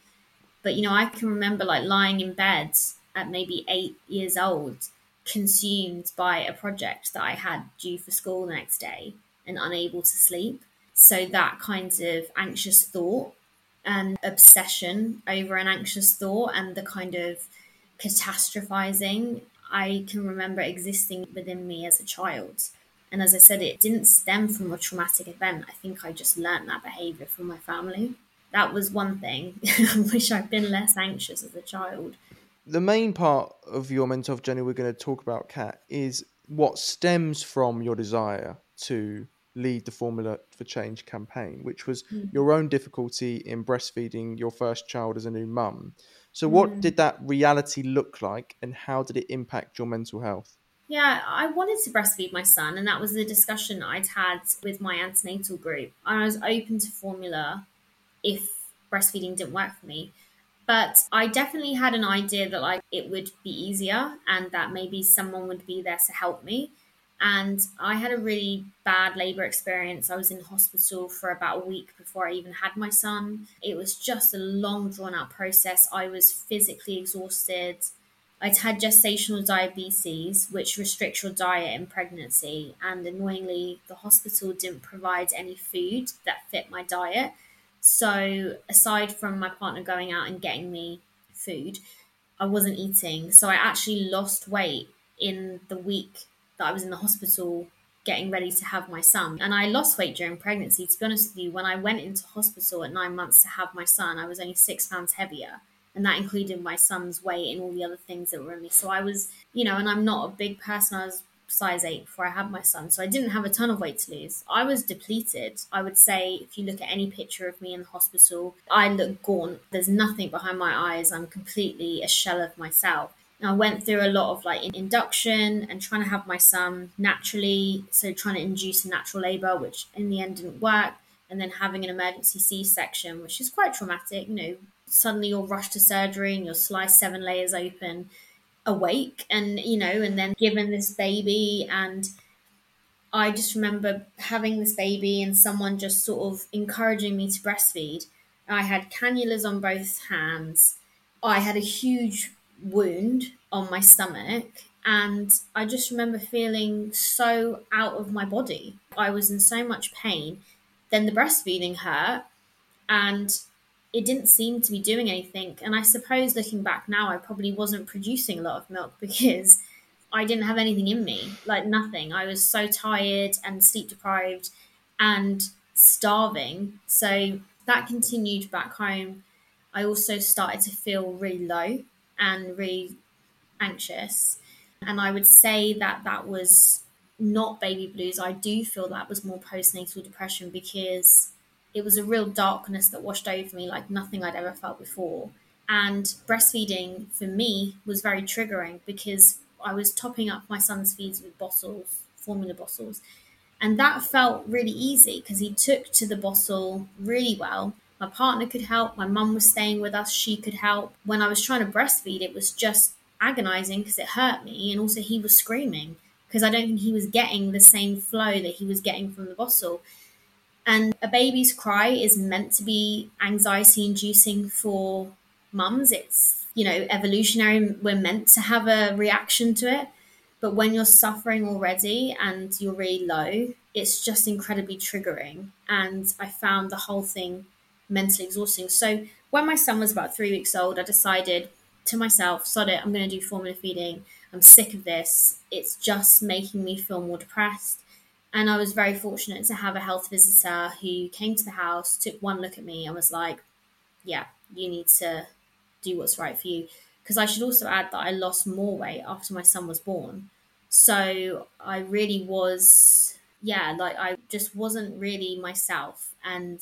But, you know, I can remember like lying in bed at maybe 8 years old, consumed by a project that I had due for school the next day and unable to sleep. So that kind of anxious thought and obsession over an anxious thought and the kind of catastrophizing I can remember existing within me as a child. And as I said, it didn't stem from a traumatic event. I think I just learned that behavior from my family. That was one thing. I wish I'd been less anxious as a child. The main part of your mental health journey we're going to talk about, Kat, is what stems from your desire to lead the Formula for Change campaign, which was your own difficulty in breastfeeding your first child as a new mum. So what did that reality look like and how did it impact your mental health? Yeah, I wanted to breastfeed my son, and that was the discussion I'd had with my antenatal group. I was open to formula if breastfeeding didn't work for me. But I definitely had an idea that like it would be easier and that maybe someone would be there to help me. And I had a really bad labour experience. I was in hospital for about a week before I even had my son. It was just a long, drawn-out process. I was physically exhausted. I'd had gestational diabetes, which restricts your diet in pregnancy. And annoyingly, the hospital didn't provide any food that fit my diet. So aside from my partner going out and getting me food, I wasn't eating. So I actually lost weight in the week that I was in the hospital getting ready to have my son. And I lost weight during pregnancy. To be honest with you, when I went into hospital at 9 months to have my son, I was only 6 pounds heavier. And that included my son's weight and all the other things that were in me. So I was, you know, and I'm not a big person. I was size 8 before I had my son. So I didn't have a ton of weight to lose. I was depleted. I would say if you look at any picture of me in the hospital, I look gaunt. There's nothing behind my eyes. I'm completely a shell of myself. I went through a lot of like induction and trying to have my son naturally. So trying to induce natural labour, which in the end didn't work. And then having an emergency C-section, which is quite traumatic. You know, suddenly you're rushed to surgery and you're sliced 7 layers open, awake. And, you know, and then given this baby. And I just remember having this baby and someone just sort of encouraging me to breastfeed. I had cannulas on both hands. I had a huge wound on my stomach, and I just remember feeling so out of my body. I was in so much pain. Then the breastfeeding hurt, and it didn't seem to be doing anything. And I suppose looking back now, I probably wasn't producing a lot of milk because I didn't have anything in me, like nothing. I was so tired and sleep deprived and starving. So that continued back home. I also started to feel really low and really anxious. And I would say that that was not baby blues. I do feel that was more postnatal depression, because it was a real darkness that washed over me like nothing I'd ever felt before. And breastfeeding for me was very triggering, because I was topping up my son's feeds with bottles, formula bottles. And that felt really easy because he took to the bottle really well. My partner could help. My mum was staying with us. She could help. When I was trying to breastfeed, it was just agonizing because it hurt me. And also he was screaming because I don't think he was getting the same flow that he was getting from the bottle. And a baby's cry is meant to be anxiety inducing for mums. It's, you know, evolutionary. We're meant to have a reaction to it. But when you're suffering already and you're really low, it's just incredibly triggering. And I found the whole thing mentally exhausting. So when my son was about 3 weeks old, I decided to myself, sod it, I'm going to do formula feeding. I'm sick of this. It's just making me feel more depressed. And I was very fortunate to have a health visitor who came to the house, took one look at me and was like, yeah, you need to do what's right for you. Because I should also add that I lost more weight after my son was born. So I really was, I just wasn't really myself. And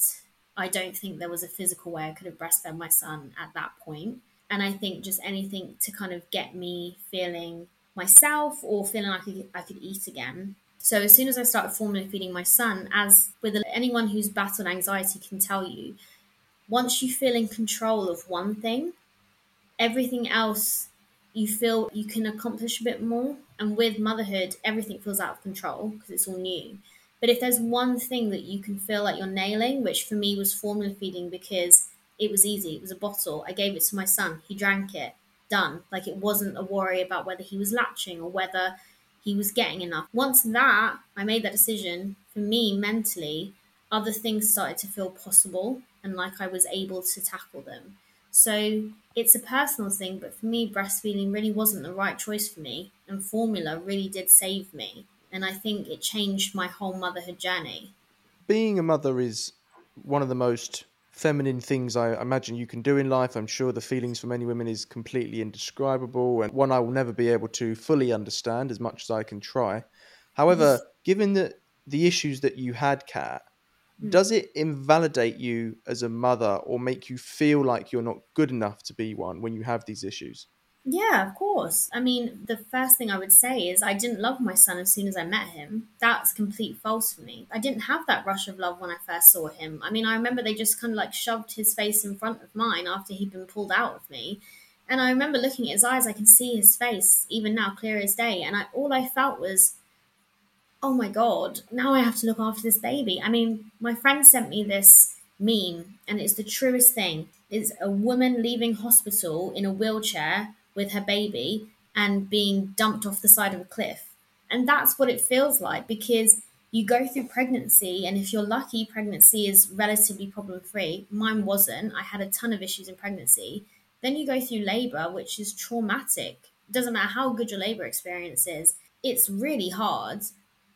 I don't think there was a physical way I could have breastfed my son at that point. And I think just anything to kind of get me feeling myself or feeling like I could eat again. So as soon as I started formula feeding my son, as with anyone who's battled anxiety can tell you, once you feel in control of one thing, everything else you feel you can accomplish a bit more. And with motherhood, everything feels out of control because it's all new. But if there's one thing that you can feel like you're nailing, which for me was formula feeding, because it was easy. It was a bottle. I gave it to my son. He drank it. Done. Like, it wasn't a worry about whether he was latching or whether he was getting enough. Once that, I made that decision, for me mentally, other things started to feel possible and like I was able to tackle them. So it's a personal thing, but for me, breastfeeding really wasn't the right choice for me, and formula really did save me. And I think it changed my whole motherhood journey. Being a mother is one of the most feminine things I imagine you can do in life. I'm sure the feelings for many women is completely indescribable, and one I will never be able to fully understand as much as I can try. However, given the issues that you had, Kat, does it invalidate you as a mother or make you feel like you're not good enough to be one when you have these issues? Yeah, of course. I mean, the first thing I would say is I didn't love my son as soon as I met him. That's complete false for me. I didn't have that rush of love when I first saw him. I mean, I remember they just kind of like shoved his face in front of mine after he'd been pulled out of me. And I remember looking at his eyes. I can see his face even now, clear as day. And all I felt was, oh my God, now I have to look after this baby. I mean, my friend sent me this meme and it's the truest thing. It's a woman leaving hospital in a wheelchair with her baby and being dumped off the side of a cliff. And that's what it feels like, because you go through pregnancy, and if you're lucky, pregnancy is relatively problem-free. Mine wasn't. I had a ton of issues in pregnancy. Then you go through labor, which is traumatic. It doesn't matter how good your labor experience is. It's really hard.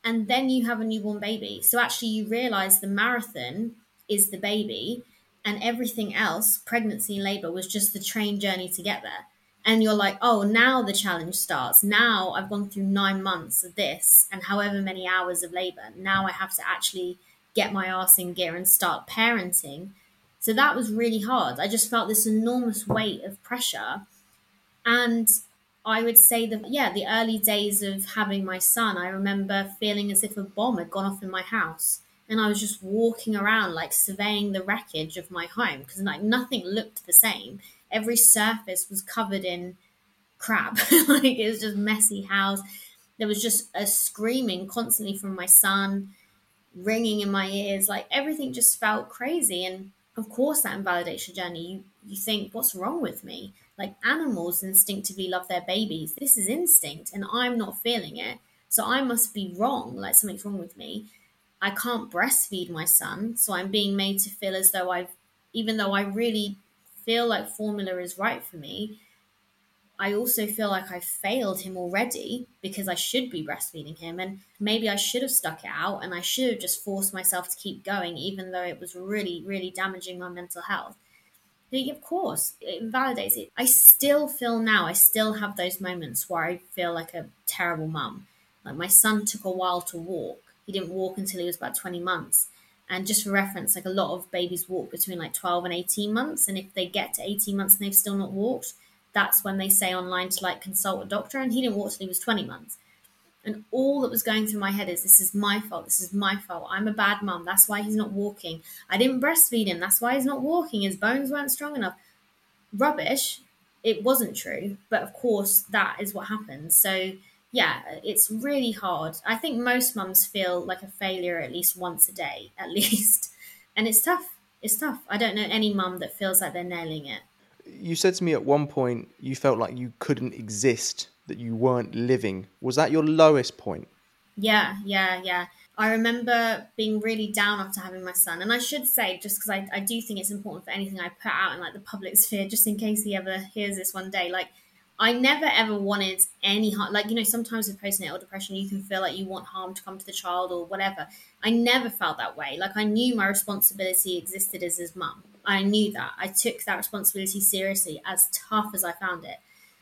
And then you have a newborn baby. So actually you realize the marathon is the baby and everything else, pregnancy and labor, was just the train journey to get there. And you're like, oh, now the challenge starts. Now I've gone through 9 months of this and however many hours of labor. Now I have to actually get my arse in gear and start parenting. So that was really hard. I just felt this enormous weight of pressure. And I would say that, the early days of having my son, I remember feeling as if a bomb had gone off in my house. And I was just walking around, like surveying the wreckage of my home, because like nothing looked the same. Every surface was covered in crap. Like, it was just messy house. There was just a screaming constantly from my son, ringing in my ears. Like, everything just felt crazy. And of course, that invalidation journey, you think, what's wrong with me? Like, animals instinctively love their babies. This is instinct and I'm not feeling it. So I must be wrong. Like, something's wrong with me. I can't breastfeed my son. So I'm being made to feel as though even though I really feel like formula is right for me, I also feel like I failed him already because I should be breastfeeding him, and maybe I should have stuck it out and I should have just forced myself to keep going, even though it was really, really damaging my mental health. But of course, it invalidates it. I still feel now, I still have those moments where I feel like a terrible mum. Like my son took a while to walk. He didn't walk until he was about 20 months. And just for reference, like a lot of babies walk between like 12 and 18 months. And if they get to 18 months and they've still not walked, that's when they say online to like consult a doctor, and he didn't walk till he was 20 months. And all that was going through my head is, this is my fault. This is my fault. I'm a bad mum. That's why he's not walking. I didn't breastfeed him. That's why he's not walking. His bones weren't strong enough. Rubbish. It wasn't true. But of course, that is what happens. So yeah, it's really hard. I think most mums feel like a failure at least once a day, at least. And it's tough. It's tough. I don't know any mum that feels like they're nailing it. You said to me at one point you felt like you couldn't exist, that you weren't living. Was that your lowest point? Yeah. I remember being really down after having my son. And I should say, just because I do think it's important for anything I put out in like the public sphere, just in case he ever hears this one day, like I never ever wanted any harm. Like, you know, sometimes with postnatal depression, you can feel like you want harm to come to the child or whatever. I never felt that way. Like I knew my responsibility existed as his mum. I knew that. I took that responsibility seriously, as tough as I found it.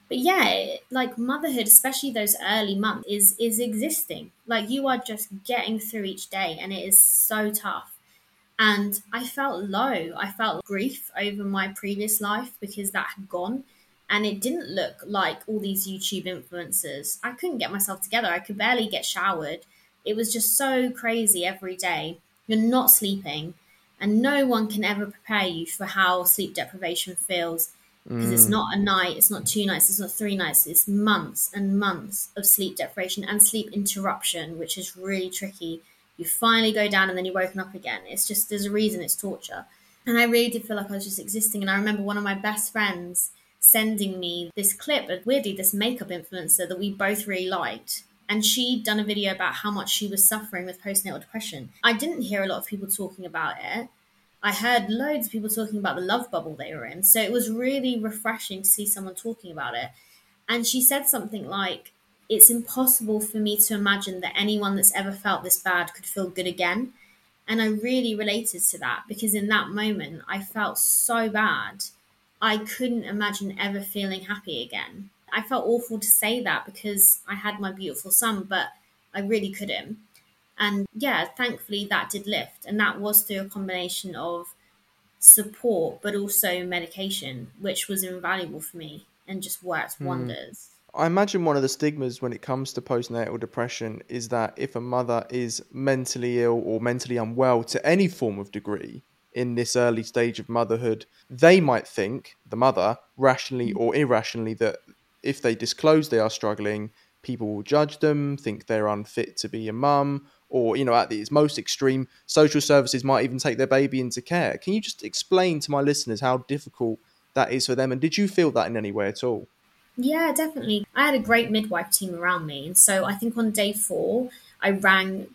But yeah, like motherhood, especially those early months, is existing. Like you are just getting through each day, and it is so tough. And I felt low. I felt grief over my previous life because that had gone. And it didn't look like all these YouTube influencers. I couldn't get myself together. I could barely get showered. It was just so crazy every day. You're not sleeping. And no one can ever prepare you for how sleep deprivation feels. Because it's not a night, it's not two nights, it's not three nights, it's months and months of sleep deprivation and sleep interruption, which is really tricky. You finally go down and then you're woken up again. It's just, there's a reason it's torture. And I really did feel like I was just existing. And I remember one of my best friends sending me this clip of, weirdly, this makeup influencer that we both really liked. And she'd done a video about how much she was suffering with postnatal depression. I didn't hear a lot of people talking about it. I heard loads of people talking about the love bubble they were in. So it was really refreshing to see someone talking about it. And she said something like, it's impossible for me to imagine that anyone that's ever felt this bad could feel good again. And I really related to that because in that moment, I felt so bad. I couldn't imagine ever feeling happy again. I felt awful to say that because I had my beautiful son, but I really couldn't. And yeah, thankfully that did lift. And that was through a combination of support, but also medication, which was invaluable for me and just worked wonders. I imagine one of the stigmas when it comes to postnatal depression is that if a mother is mentally ill or mentally unwell to any form of degree in this early stage of motherhood, they might think, the mother, rationally or irrationally, that if they disclose they are struggling, people will judge them, think they're unfit to be a mum, or, you know, at its most extreme, social services might even take their baby into care. Can you just explain to my listeners how difficult that is for them? And did you feel that in any way at all? Yeah, definitely. I had a great midwife team around me. And so I think on day 4, I rang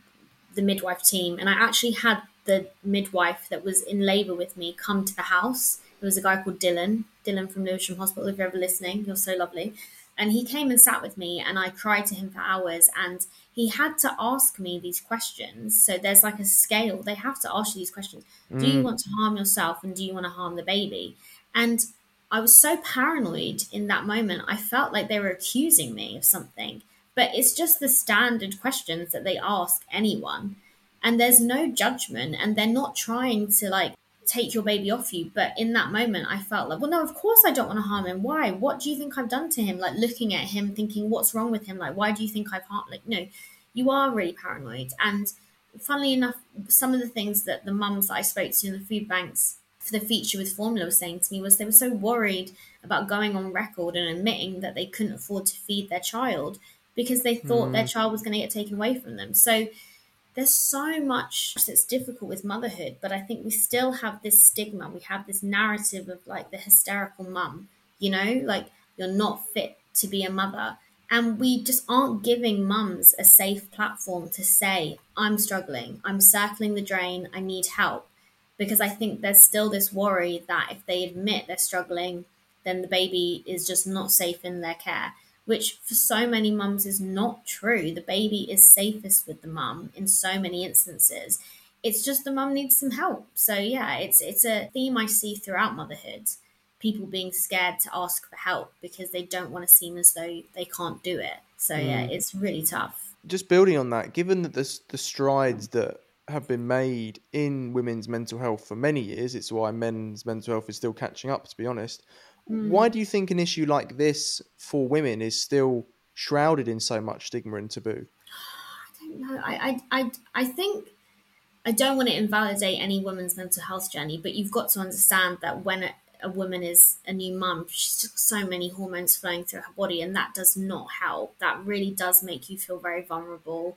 the midwife team and I actually had the midwife that was in labour with me come to the house. There was a guy called Dylan from Lewisham Hospital. If you're ever listening, you're so lovely. And he came and sat with me and I cried to him for hours and he had to ask me these questions. So there's like a scale. They have to ask you these questions. Do you want to harm yourself and do you want to harm the baby? And I was so paranoid in that moment. I felt like they were accusing me of something. But it's just the standard questions that they ask anyone. And there's no judgment and they're not trying to like take your baby off you. But in that moment, I felt like, well, no, of course I don't want to harm him. Why? What do you think I've done to him? Like looking at him, thinking, what's wrong with him? Like, why do you think I've harmed? Like, no, you are really paranoid. And funnily enough, some of the things that the mums that I spoke to in the food banks for the feature with formula was saying to me was they were so worried about going on record and admitting that they couldn't afford to feed their child because they thought their child was going to get taken away from them. So there's so much that's difficult with motherhood, but I think we still have this stigma. We have this narrative of like the hysterical mum, you know, like you're not fit to be a mother. And we just aren't giving mums a safe platform to say, I'm struggling, I'm circling the drain, I need help. Because I think there's still this worry that if they admit they're struggling, then the baby is just not safe in their care, which for so many mums is not true. The baby is safest with the mum in so many instances. It's just the mum needs some help. So yeah, it's a theme I see throughout motherhood, people being scared to ask for help because they don't want to seem as though they can't do it. So yeah, it's really tough. Just building on that, given that the strides that have been made in women's mental health for many years, it's why men's mental health is still catching up, to be honest. Why do you think an issue like this for women is still shrouded in so much stigma and taboo? I don't know. I think I don't want to invalidate any woman's mental health journey, but you've got to understand that when a woman is a new mum, she's got so many hormones flowing through her body, and that does not help. That really does make you feel very vulnerable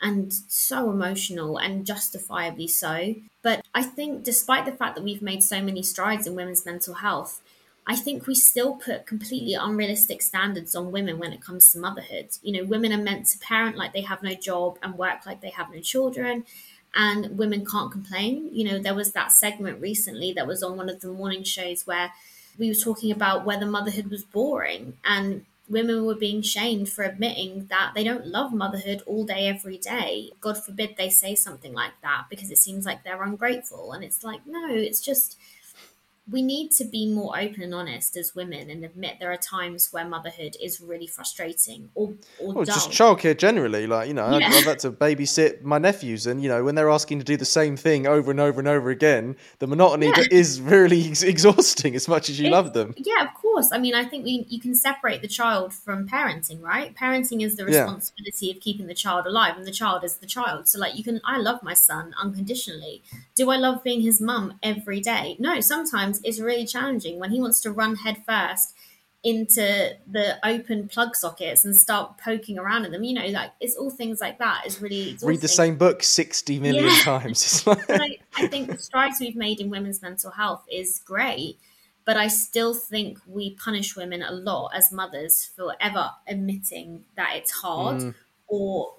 and so emotional, and justifiably so. But I think despite the fact that we've made so many strides in women's mental health, I think we still put completely unrealistic standards on women when it comes to motherhood. You know, women are meant to parent like they have no job and work like they have no children, and women can't complain. You know, there was that segment recently that was on one of the morning shows where we were talking about whether motherhood was boring, and women were being shamed for admitting that they don't love motherhood all day, every day. God forbid they say something like that because it seems like they're ungrateful. And it's like, no, it's just, we need to be more open and honest as women and admit there are times where motherhood is really frustrating or dull. Just childcare generally. Like, you know, yeah. I've had to babysit my nephews, and, you know, when they're asking to do the same thing over and over and over again, the monotony is really exhausting as much as you love them. Yeah, of course. I mean, I think you can separate the child from parenting, right? Parenting is the responsibility of keeping the child alive, and the child is the child. So, like, I love my son unconditionally. Do I love being his mum every day? No, sometimes it's really challenging when he wants to run headfirst into the open plug sockets and start poking around at them. You know, like, it's all things like that. It's really exhausting. Read the same book 60 million times. It's like... I think the strides we've made in women's mental health is great, but I still think we punish women a lot as mothers for ever admitting that it's hard or,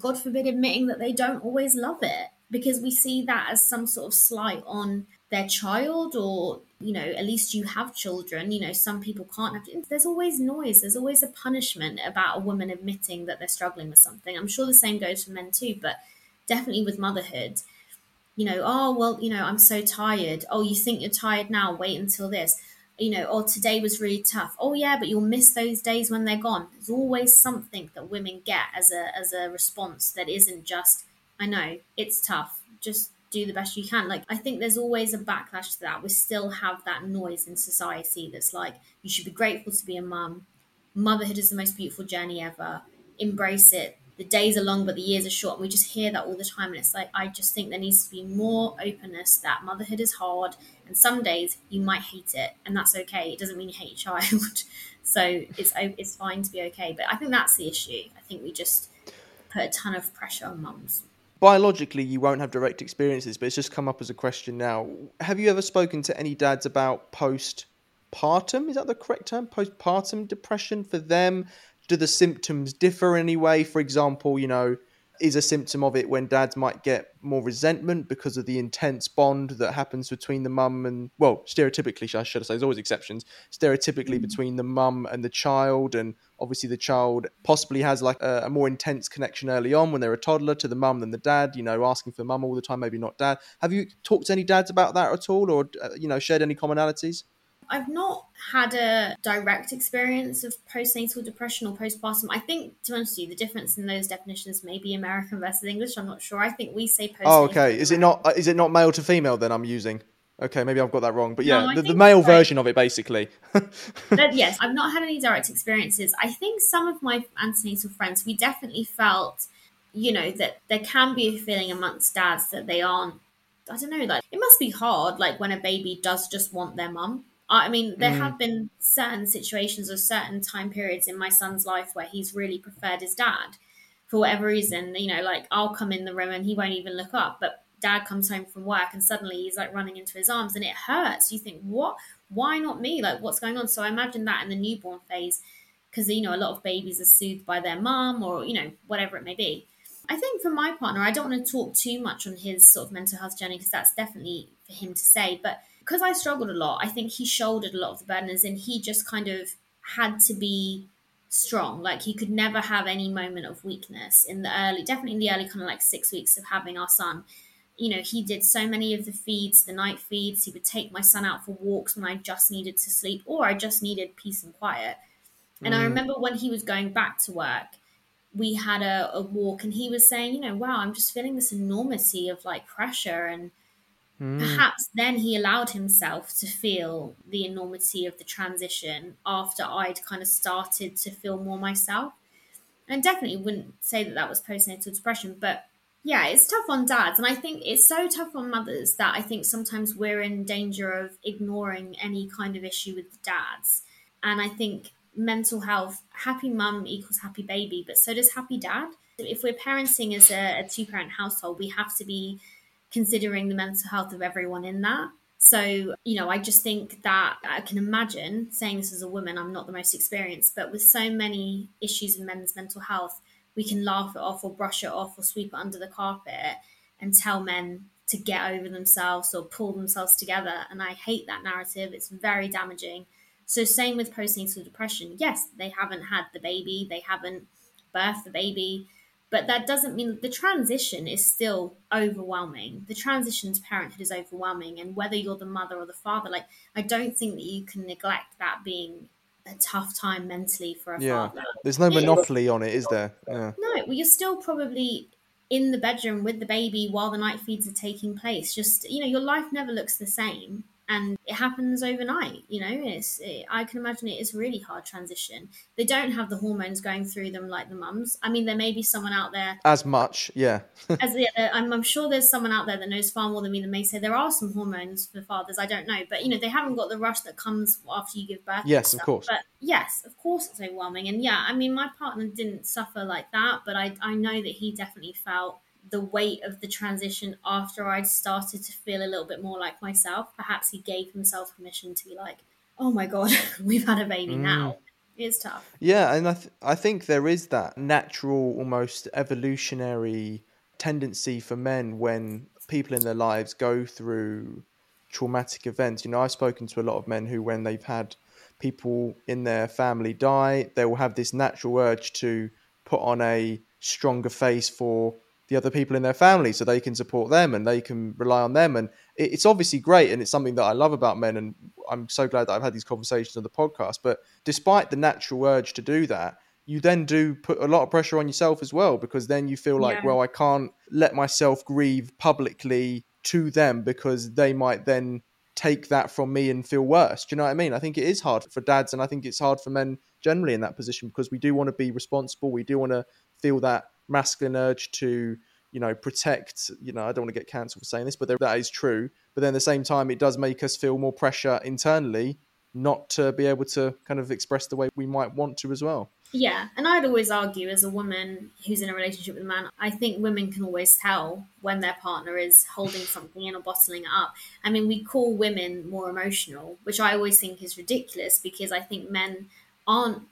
God forbid, admitting that they don't always love it, because we see that as some sort of slight on their child, or, you know, at least you have children. You know, some people can't have. There's always noise. There's always a punishment about a woman admitting that they're struggling with something. I'm sure the same goes for men too, but definitely with motherhood. You know, oh, well, you know, I'm so tired. Oh, you think you're tired now? Wait until this. You know, oh, today was really tough. Oh, yeah, but you'll miss those days when they're gone. There's always something that women get as a response that isn't just, I know, it's tough. Just do the best you can. Like, I think there's always a backlash to that. We still have that noise in society that's like, you should be grateful to be a mum. Motherhood is the most beautiful journey ever. Embrace it. The days are long, but the years are short. And we just hear that all the time. And it's like, I just think there needs to be more openness that motherhood is hard. And some days you might hate it. And that's okay. It doesn't mean you hate your child. So it's fine to be okay. But I think that's the issue. I think we just put a ton of pressure on mums. Biologically, you won't have direct experiences, but it's just come up as a question now. Have you ever spoken to any dads about postpartum? Is that the correct term? Postpartum depression for them? Do the symptoms differ in any way? For example, you know, is a symptom of it when dads might get more resentment because of the intense bond that happens between the mum and, well, stereotypically, I should say, there's always exceptions, between the mum and the child, and obviously the child possibly has like a more intense connection early on when they're a toddler to the mum than the dad, you know, asking for mum all the time, maybe not dad. Have you talked to any dads about that at all, or, you know, shared any commonalities? I've not had a direct experience of postnatal depression or postpartum. I think, to be honest with you, the difference in those definitions may be American versus English. I'm not sure. I think we say postnatal. Oh, okay. Is it not male to female then I'm using? Okay, maybe I've got that wrong. But yeah, no, the male version of it, basically. Yes, I've not had any direct experiences. I think some of my antenatal friends, we definitely felt, you know, that there can be a feeling amongst dads that they aren't, I don't know, like, it must be hard, like, when a baby does just want their mum. I mean, there have been certain situations or certain time periods in my son's life where he's really preferred his dad for whatever reason. You know, like, I'll come in the room and he won't even look up, but dad comes home from work and suddenly he's like running into his arms and it hurts. You think, what? Why not me? Like, what's going on? So I imagine that in the newborn phase, because, you know, a lot of babies are soothed by their mum or, you know, whatever it may be. I think for my partner, I don't want to talk too much on his sort of mental health journey because that's definitely for him to say, but because I struggled a lot, I think he shouldered a lot of the burdens, and he just kind of had to be strong. Like, he could never have any moment of weakness in the early, definitely in the early kind of like 6 weeks of having our son. You know, he did so many of the feeds, the night feeds. He would take my son out for walks when I just needed to sleep or I just needed peace and quiet. And I remember when he was going back to work, we had a walk, and he was saying, you know, wow, I'm just feeling this enormity of like pressure. And perhaps then he allowed himself to feel the enormity of the transition after I'd kind of started to feel more myself. And definitely wouldn't say that that was postnatal depression, but yeah, it's tough on dads. And I think it's so tough on mothers that I think sometimes we're in danger of ignoring any kind of issue with the dads. And I think mental health, happy mum equals happy baby, but so does happy dad. If we're parenting as a two-parent household, we have to be considering the mental health of everyone in that. So, you know, I just think that I can imagine, saying this as a woman, I'm not the most experienced, but with so many issues in men's mental health, we can laugh it off or brush it off or sweep it under the carpet and tell men to get over themselves or pull themselves together. And I hate that narrative. It's very damaging. So same with postnatal depression. Yes, they haven't had the baby, they haven't birthed the baby, but that doesn't mean that the transition is still overwhelming. The transition to parenthood is overwhelming. And whether you're the mother or the father, like, I don't think that you can neglect that being a tough time mentally for a father. There's no monopoly on it, is there? Yeah. No, well, you're still probably in the bedroom with the baby while the night feeds are taking place. Just, you know, your life never looks the same. And it happens overnight, you know. I can imagine it is a really hard transition. They don't have the hormones going through them like the mums. I mean, there may be someone out there. As much, yeah. I'm sure there's someone out there that knows far more than me that may say there are some hormones for fathers. I don't know. But, you know, they haven't got the rush that comes after you give birth. Yes, of course. But yes, of course it's overwhelming. And yeah, I mean, my partner didn't suffer like that. But I know that he definitely felt the weight of the transition after I'd started to feel a little bit more like myself. Perhaps he gave himself permission to be like, oh my God, we've had a baby now. It's tough. Yeah, and I think there is that natural, almost evolutionary tendency for men when people in their lives go through traumatic events. You know, I've spoken to a lot of men who, when they've had people in their family die, they will have this natural urge to put on a stronger face for the other people in their family so they can support them and they can rely on them. And it's obviously great, and it's something that I love about men, and I'm so glad that I've had these conversations on the podcast. But despite the natural urge to do that, you then do put a lot of pressure on yourself as well, because then you feel like, well, I can't let myself grieve publicly to them because they might then take that from me and feel worse. Do you know what I mean? I think it is hard for dads, and I think it's hard for men generally in that position, because we do want to be responsible. We do want to feel that masculine urge to, you know, protect, you know, I don't want to get cancelled for saying this, but that is true. But then at the same time, it does make us feel more pressure internally not to be able to kind of express the way we might want to as well. Yeah. And I'd always argue, as a woman who's in a relationship with a man, I think women can always tell when their partner is holding something in or bottling it up. I mean, we call women more emotional, which I always think is ridiculous, because I think men aren't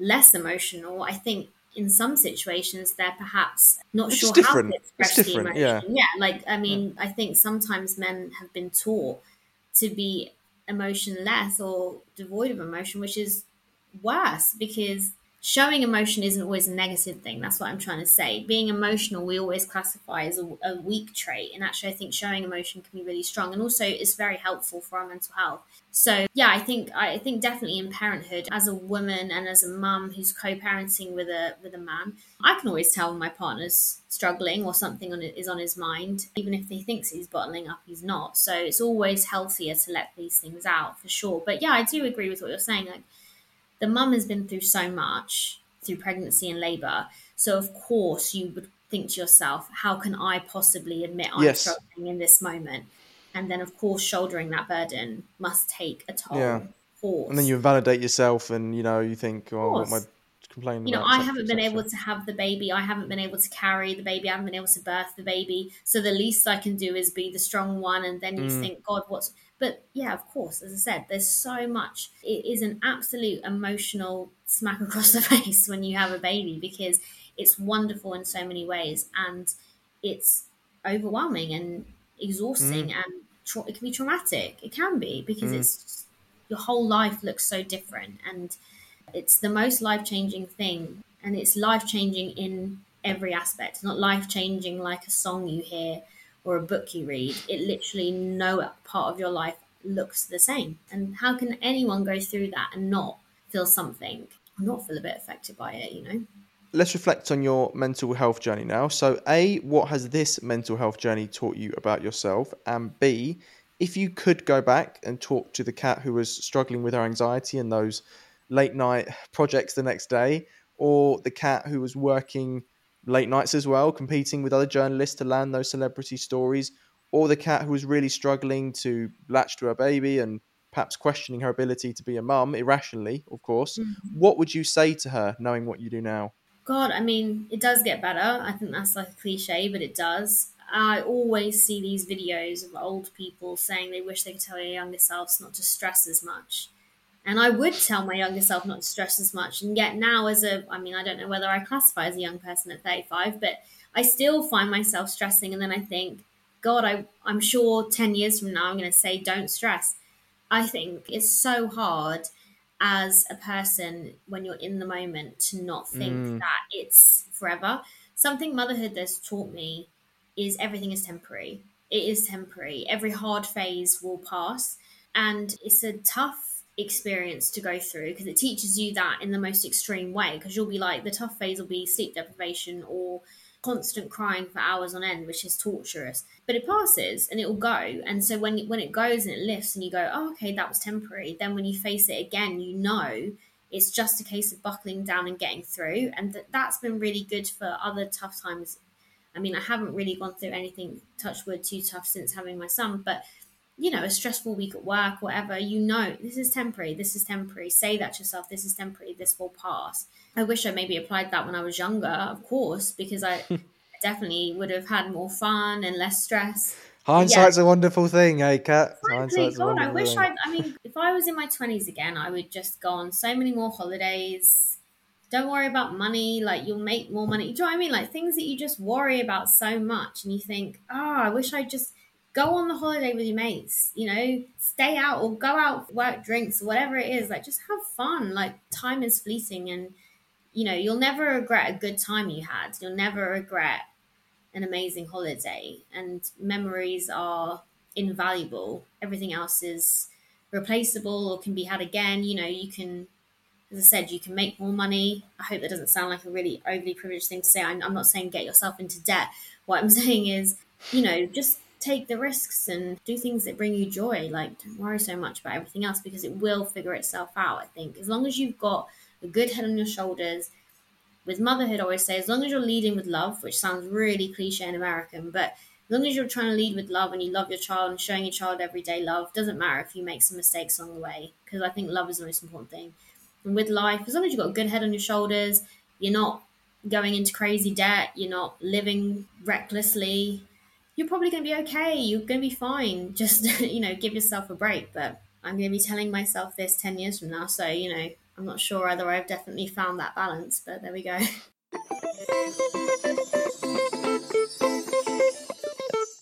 less emotional. I think in some situations, they're perhaps not sure how to express the emotion. Yeah, like, I mean, I think sometimes men have been taught to be emotionless or devoid of emotion, which is worse, because showing emotion isn't always a negative thing. That's what I'm trying to say. Being emotional, we always classify as a weak trait. And actually, I think showing emotion can be really strong. And also, it's very helpful for our mental health. So, yeah, I think definitely in parenthood, as a woman and as a mum who's co-parenting with a man, I can always tell when my partner's struggling or something is on his mind. Even if he thinks he's bottling up, he's not. So it's always healthier to let these things out, for sure. But yeah, I do agree with what you're saying. Like, the mum has been through so much through pregnancy and labour. So, of course, you would think to yourself, how can I possibly admit I'm struggling in this moment? And then, of course, shouldering that burden must take a toll. Yeah. And then you invalidate yourself and, you know, you think, oh, what am I complaining about? You know, I haven't been able to have the baby. I haven't been able to carry the baby. I haven't been able to birth the baby. So the least I can do is be the strong one. And then you think, God, what's... But yeah, of course, as I said, there's so much. It is an absolute emotional smack across the face when you have a baby, because it's wonderful in so many ways and it's overwhelming and exhausting and it can be traumatic. It can be, because it's your whole life looks so different, and it's the most life-changing thing, and it's life-changing in every aspect. It's not life-changing like a song you hear or a book you read. It literally, no part of your life looks the same. And how can anyone go through that and not feel something, or not feel a bit affected by it, you know? Let's reflect on your mental health journey now. So A, what has this mental health journey taught you about yourself? And B, if you could go back and talk to the Kat who was struggling with her anxiety and those late night projects the next day, or the Kat who was working late nights as well, competing with other journalists to land those celebrity stories, or the Kat who was really struggling to latch to her baby and perhaps questioning her ability to be a mum, irrationally, of course, what would you say to her, knowing what you do now? God, I mean, it does get better. I think that's like a cliche, but it does. I always see these videos of old people saying they wish they could tell their younger selves not to stress as much. And I would tell my younger self not to stress as much. And yet now I mean, I don't know whether I classify as a young person at 35, but I still find myself stressing. And then I think, God, I'm sure 10 years from now, I'm going to say, don't stress. I think it's so hard as a person when you're in the moment to not think that it's forever. Something motherhood has taught me is everything is temporary. It is temporary. Every hard phase will pass. And it's a tough experience to go through, because it teaches you that in the most extreme way, because you'll be like, the tough phase will be sleep deprivation or constant crying for hours on end, which is torturous, but it passes and it will go. And so when it goes and it lifts and you go, oh, okay, that was temporary, then when you face it again, you know it's just a case of buckling down and getting through. And that's been really good for other tough times. I mean, I haven't really gone through anything, touch wood, too tough since having my son, but you know, a stressful week at work, whatever, you know, this is temporary, this is temporary. Say that to yourself, this is temporary, this will pass. I wish I maybe applied that when I was younger, of course, because I definitely would have had more fun and less stress. Hindsight's a wonderful thing, eh, Kat? Exactly. God, I wish I mean, if I was in my 20s again, I would just go on so many more holidays. Don't worry about money, like you'll make more money. Do you know what I mean? Like things that you just worry about so much and you think, oh, I wish I just... go on the holiday with your mates, you know, stay out or go out, work drinks, whatever it is, like, just have fun. Like, time is fleeting and, you know, you'll never regret a good time you had. You'll never regret an amazing holiday, and memories are invaluable. Everything else is replaceable or can be had again. You know, you can, as I said, you can make more money. I hope that doesn't sound like a really overly privileged thing to say. I'm not saying get yourself into debt. What I'm saying is, you know, just take the risks and do things that bring you joy. Like, don't worry so much about everything else, because it will figure itself out, I think. As long as you've got a good head on your shoulders, with motherhood I always say, as long as you're leading with love, which sounds really cliche and American, but as long as you're trying to lead with love and you love your child and showing your child everyday love, doesn't matter if you make some mistakes along the way, because I think love is the most important thing. And with life, as long as you've got a good head on your shoulders, you're not going into crazy debt, you're not living recklessly, you're probably going to be okay. You're going to be fine. Just, you know, give yourself a break. But I'm going to be telling myself this 10 years from now. So, you know, I'm not sure either. I've definitely found that balance, but there we go.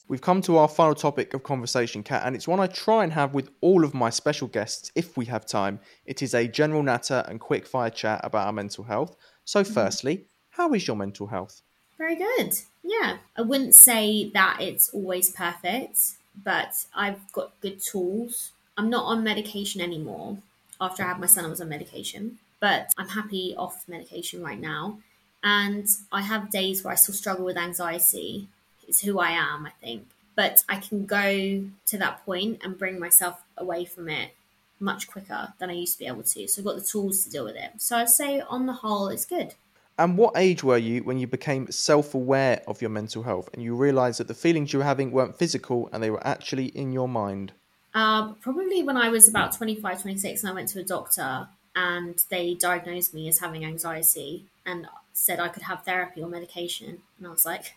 We've come to our final topic of conversation, Kat, and it's one I try and have with all of my special guests if we have time. It is a general natter and quick fire chat about our mental health. So firstly, how is your mental health? Very good. Yeah. I wouldn't say that it's always perfect, but I've got good tools. I'm not on medication anymore. After I had my son, I was on medication, but I'm happy off medication right now. And I have days where I still struggle with anxiety. It's who I am, I think. But I can go to that point and bring myself away from it much quicker than I used to be able to. So I've got the tools to deal with it. So I'd say on the whole, it's good. And what age were you when you became self-aware of your mental health and you realised that the feelings you were having weren't physical and they were actually in your mind? Probably when I was about 25, 26, and I went to a doctor and they diagnosed me as having anxiety and said I could have therapy or medication. And I was like,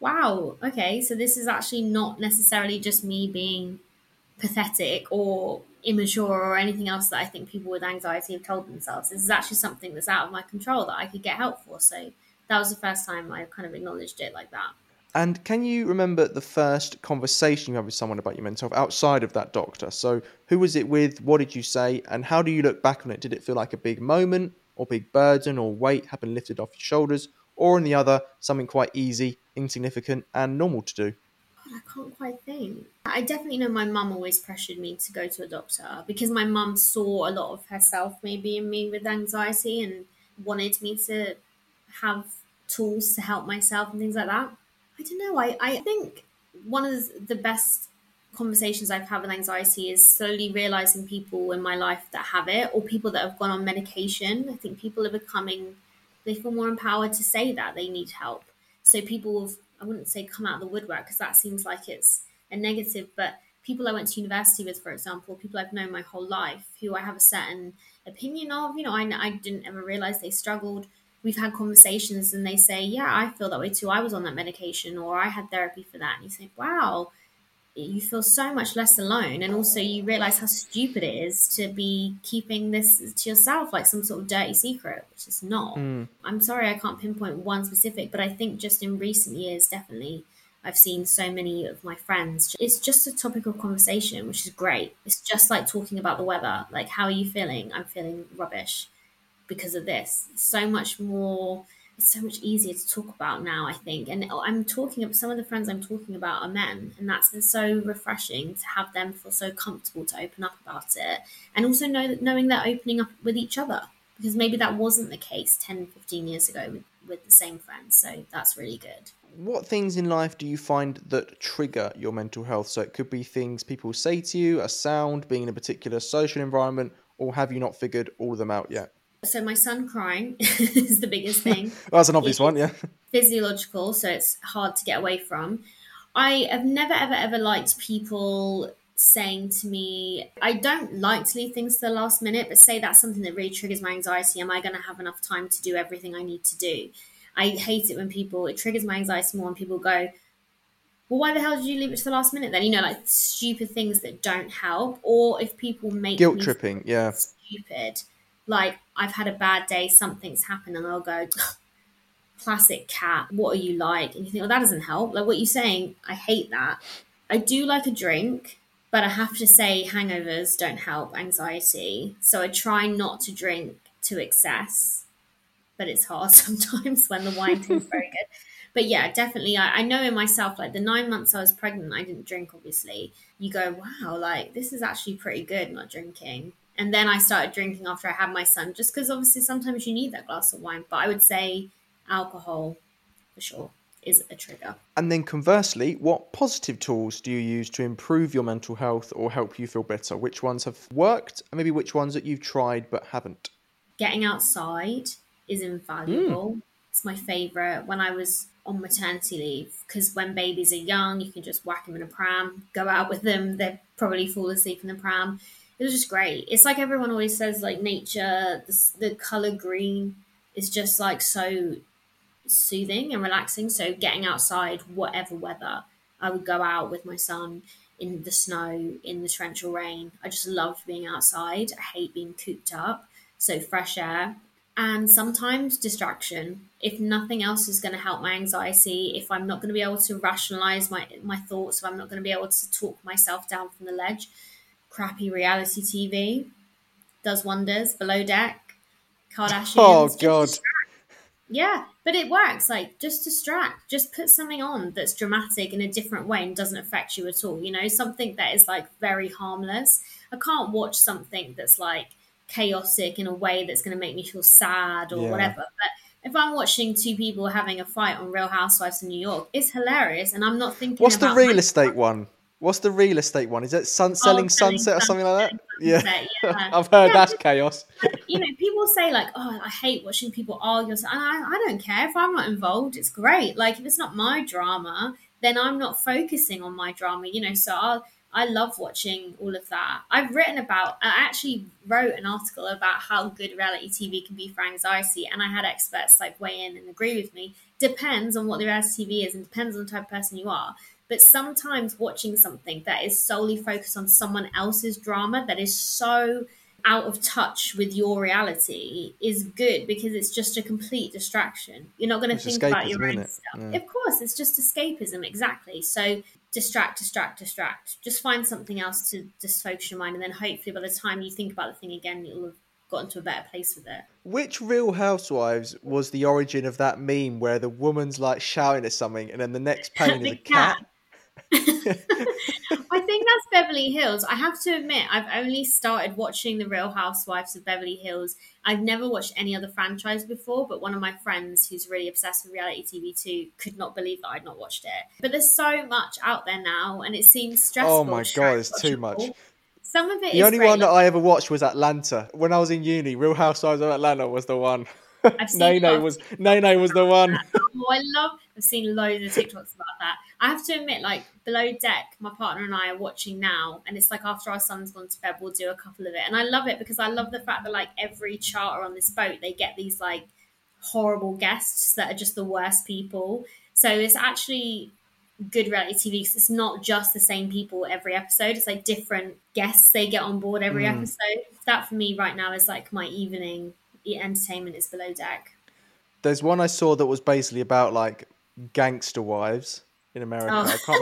wow, okay, so this is actually not necessarily just me being pathetic or immature or anything else that I think people with anxiety have told themselves. This is actually something that's out of my control that I could get help for. So that was the first time I kind of acknowledged it like that. And can you remember the first conversation you had with someone about your mental health outside of that doctor? So who was it with? What did you say? And how do you look back on it? Did it feel like a big moment or big burden or weight had been lifted off your shoulders? Or on the other, something quite easy, insignificant and normal to do? I can't quite think. I definitely know my mum always pressured me to go to a doctor because my mum saw a lot of herself maybe in me with anxiety and wanted me to have tools to help myself and things like that. I don't know. I think one of the best conversations I've had with anxiety is slowly realizing people in my life that have it or people that have gone on medication. I think people are becoming, they feel more empowered to say that they need help. So people have, I wouldn't say come out of the woodwork because that seems like it's a negative, but people I went to university with, for example, people I've known my whole life who I have a certain opinion of, you know, I didn't ever realize they struggled. We've had conversations and they say, yeah, I feel that way too. I was on that medication or I had therapy for that. And you say, wow, you feel so much less alone. And also you realize how stupid it is to be keeping this to yourself, like some sort of dirty secret, which it's not. I'm sorry, I can't pinpoint one specific, but I think just in recent years, definitely, I've seen so many of my friends. It's just a topic of conversation, which is great. It's just like talking about the weather. Like, how are you feeling? I'm feeling rubbish because of this. It's so much easier to talk about now, I think. And some of the friends I'm talking about are men, and that's been so refreshing to have them feel so comfortable to open up about it. And also knowing they're opening up with each other, because maybe that wasn't the case 10, 15 years ago with the same friends. So that's really good. What things in life do you find that trigger your mental health? So it could be things people say to you, a sound, being in a particular social environment, or have you not figured all of them out yet? So my son crying is the biggest thing. Well, that's an obvious one, yeah. Physiological, so it's hard to get away from. I have never, ever, ever liked people saying to me, I don't like to leave things to the last minute, but say that's something that really triggers my anxiety. Am I going to have enough time to do everything I need to do? I hate it when it triggers my anxiety more when people go, well, why the hell did you leave it to the last minute then? You know, like stupid things that don't help. Or if people make guilt tripping, yeah, stupid. Like, I've had a bad day, something's happened, and they'll go, classic Kat, what are you like? And you think, well, that doesn't help. Like, what you're saying, I hate that. I do like a drink, but I have to say hangovers don't help anxiety. So I try not to drink to excess, but it's hard sometimes when the wine tastes very good. But yeah, definitely, I know in myself, like the 9 months I was pregnant, I didn't drink, obviously. You go, wow, like, this is actually pretty good not drinking. And then I started drinking after I had my son, just because obviously sometimes you need that glass of wine. But I would say alcohol, for sure, is a trigger. And then conversely, what positive tools do you use to improve your mental health or help you feel better? Which ones have worked and maybe which ones that you've tried but haven't? Getting outside is invaluable. It's my favourite. When I was on maternity leave, because when babies are young, you can just whack them in a pram, go out with them. They'd probably fall asleep in the pram. It was just great. It's like everyone always says, like nature, the color green is just like so soothing and relaxing. So getting outside, whatever weather, I would go out with my son in the snow, in the torrential rain. I just loved being outside. I hate being cooped up. So fresh air and sometimes distraction. If nothing else is going to help my anxiety, if I'm not going to be able to rationalize my thoughts, if I'm not going to be able to talk myself down from the ledge, crappy reality TV does wonders. Below Deck, Kardashians. Oh God. Yeah, but it works. Like, just distract, just put something on that's dramatic in a different way and doesn't affect you at all, you know, something that is like very harmless. I can't watch something that's like chaotic in a way that's going to make me feel sad or whatever. But if I'm watching two people having a fight on Real Housewives of New York, it's hilarious and I'm not thinking about the real estate one? What's the real estate one? Is it selling sunset or something like that? Sunset, yeah. I've heard that's chaos. You know, people say like, oh, I hate watching people argue. And I don't care if I'm not involved. It's great. Like, if it's not my drama, then I'm not focusing on my drama, you know, so I love watching all of that. I actually wrote an article about how good reality TV can be for anxiety. And I had experts like weigh in and agree with me. Depends on what the reality TV is and depends on the type of person you are. But sometimes watching something that is solely focused on someone else's drama that is so out of touch with your reality is good, because it's just a complete distraction. You're not going to think about your own stuff. Yeah. Of course, it's just escapism. Exactly. So distract. Just find something else to just focus your mind. And then hopefully by the time you think about the thing again, you'll have gotten to a better place with it. Which Real Housewives was the origin of that meme where the woman's like shouting at something and then the next pane is a cat? I think that's Beverly Hills. I have to admit, I've only started watching the Real Housewives of Beverly Hills. I've never watched any other franchise before, but one of my friends who's really obsessed with reality TV too could not believe that I'd not watched it. But there's so much out there now, and it seems stressful. Oh my God, it's too much. Some of it. The only one that I ever watched was Atlanta. When I was in uni, Real Housewives of Atlanta was the one. Nene was the one. I've seen loads of TikToks about that. I have to admit, like, Below Deck, my partner and I are watching now, and it's like after our son's gone to bed, we'll do a couple of it. And I love it because I love the fact that, like, every charter on this boat, they get these, like, horrible guests that are just the worst people. So it's actually good reality TV because it's not just the same people every episode. It's, like, different guests they get on board every episode. That, for me, right now is, like, my evening entertainment is Below Deck. There's one I saw that was basically about, like, gangster wives in America. Oh. I can't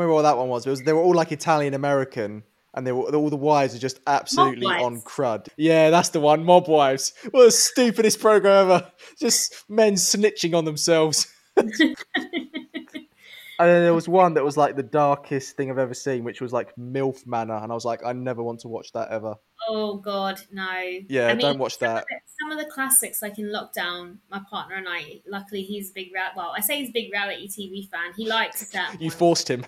remember what that one was, but they were all like Italian American, and they were all the wives are just absolutely on crud. Yeah, that's the one. Mob Wives. What the stupidest program ever. Just men snitching on themselves. And then there was one that was like the darkest thing I've ever seen, which was like MILF Manor. And I was like, I never want to watch that ever. Oh, God, no. Yeah, I mean, don't watch that. Some of the classics, like in lockdown, my partner and I, luckily he's a big, he's a big reality TV fan. He likes that. You forced him.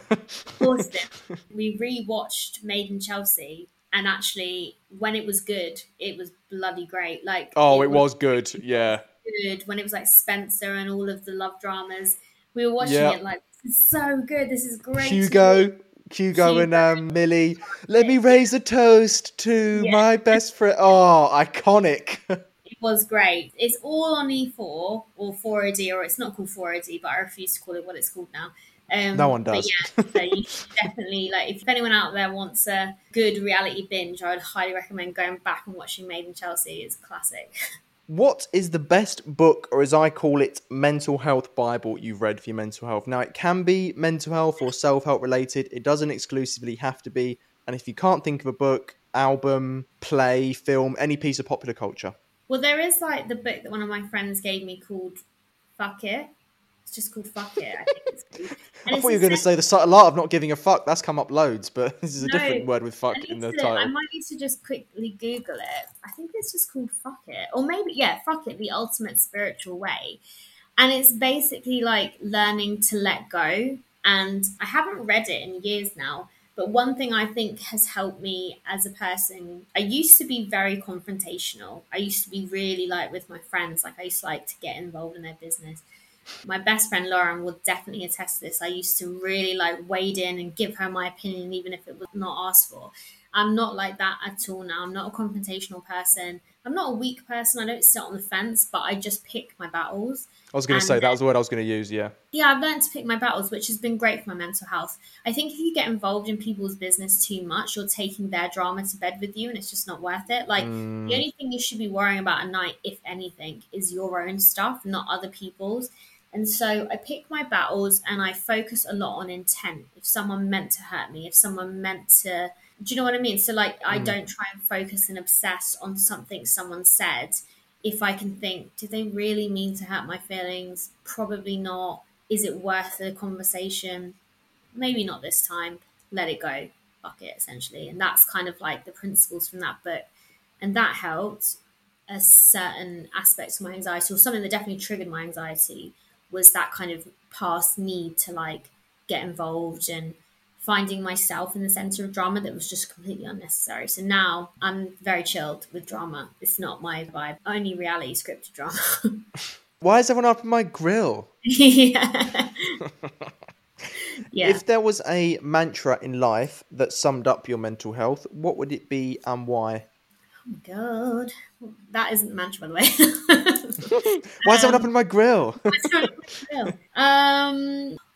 We rewatched Made in Chelsea. And actually, when it was good, it was bloody great. Like, it was good. Yeah. Good. When it was like Spencer and all of the love dramas, we were watching it like, so good, this is great. Hugo and Millie, let me raise a toast to my best friend. Oh, iconic. It was great. It's all on E4 or 4OD, or it's not called 4OD, but I refuse to call it what it's called now. No one does. But yeah, so you should definitely, like, if anyone out there wants a good reality binge, I would highly recommend going back and watching Made in Chelsea. It's a classic. What is the best book, or as I call it, mental health Bible you've read for your mental health? Now, it can be mental health or self-help related. It doesn't exclusively have to be. And if you can't think of a book, album, play, film, any piece of popular culture. Well, there is like the book that one of my friends gave me called Fuck It. It's just called Fuck It, I think it's called. I thought you were going to say the subtle art of not giving a fuck. That's come up loads, but this is a different word with fuck in the title. I might need to just quickly Google it. I think it's just called Fuck It. Or maybe, Fuck It, The Ultimate Spiritual Way. And it's basically like learning to let go. And I haven't read it in years now, but one thing I think has helped me as a person, I used to be very confrontational. I used to be really like with my friends, like I used to like to get involved in their business. My best friend Lauren will definitely attest to this. I used to really like wade in and give her my opinion, even if it was not asked for. I'm not like that at all now. I'm not a confrontational person. I'm not a weak person. I don't sit on the fence, but I just pick my battles. I was going to say that was the word I was going to use. Yeah. Yeah, I've learned to pick my battles, which has been great for my mental health. I think if you get involved in people's business too much, you're taking their drama to bed with you, and it's just not worth it. Like the only thing you should be worrying about at night, if anything, is your own stuff, not other people's. And so I pick my battles and I focus a lot on intent. If someone meant to hurt me, if someone meant to, do you know what I mean? So like, I don't try and focus and obsess on something someone said. If I can think, did they really mean to hurt my feelings? Probably not. Is it worth the conversation? Maybe not this time. Let it go. Fuck it, essentially. And that's kind of like the principles from that book. And that helped a certain aspect of my anxiety, or something that definitely triggered my anxiety, was that kind of past need to like get involved and finding myself in the center of drama that was just completely unnecessary. So now I'm very chilled with drama. It's not my vibe. Only reality scripted drama. Why is everyone up in my grill? Yeah. If there was a mantra in life that summed up your mental health, what would it be and why? God, that isn't the mantra, by the way. Why is someone up in my grill?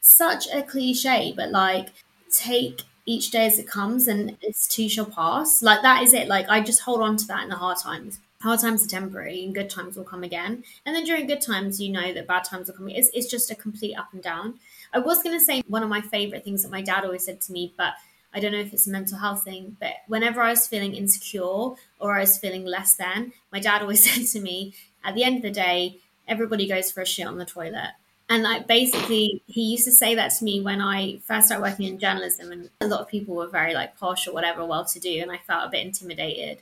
Such a cliche, but like, take each day as it comes, and it's too shall pass. Like, that is it. Like, I just hold on to that in the hard times. Hard times are temporary and good times will come again. And then during good times, you know that bad times are coming. It's just a complete up and down. I was going to say one of my favorite things that my dad always said to me, but I don't know if it's a mental health thing, but whenever I was feeling insecure or I was feeling less than, my dad always said to me, at the end of the day, everybody goes for a shit on the toilet. And like, basically, he used to say that to me when I first started working in journalism, and a lot of people were very like posh or whatever, well-to-do, and I felt a bit intimidated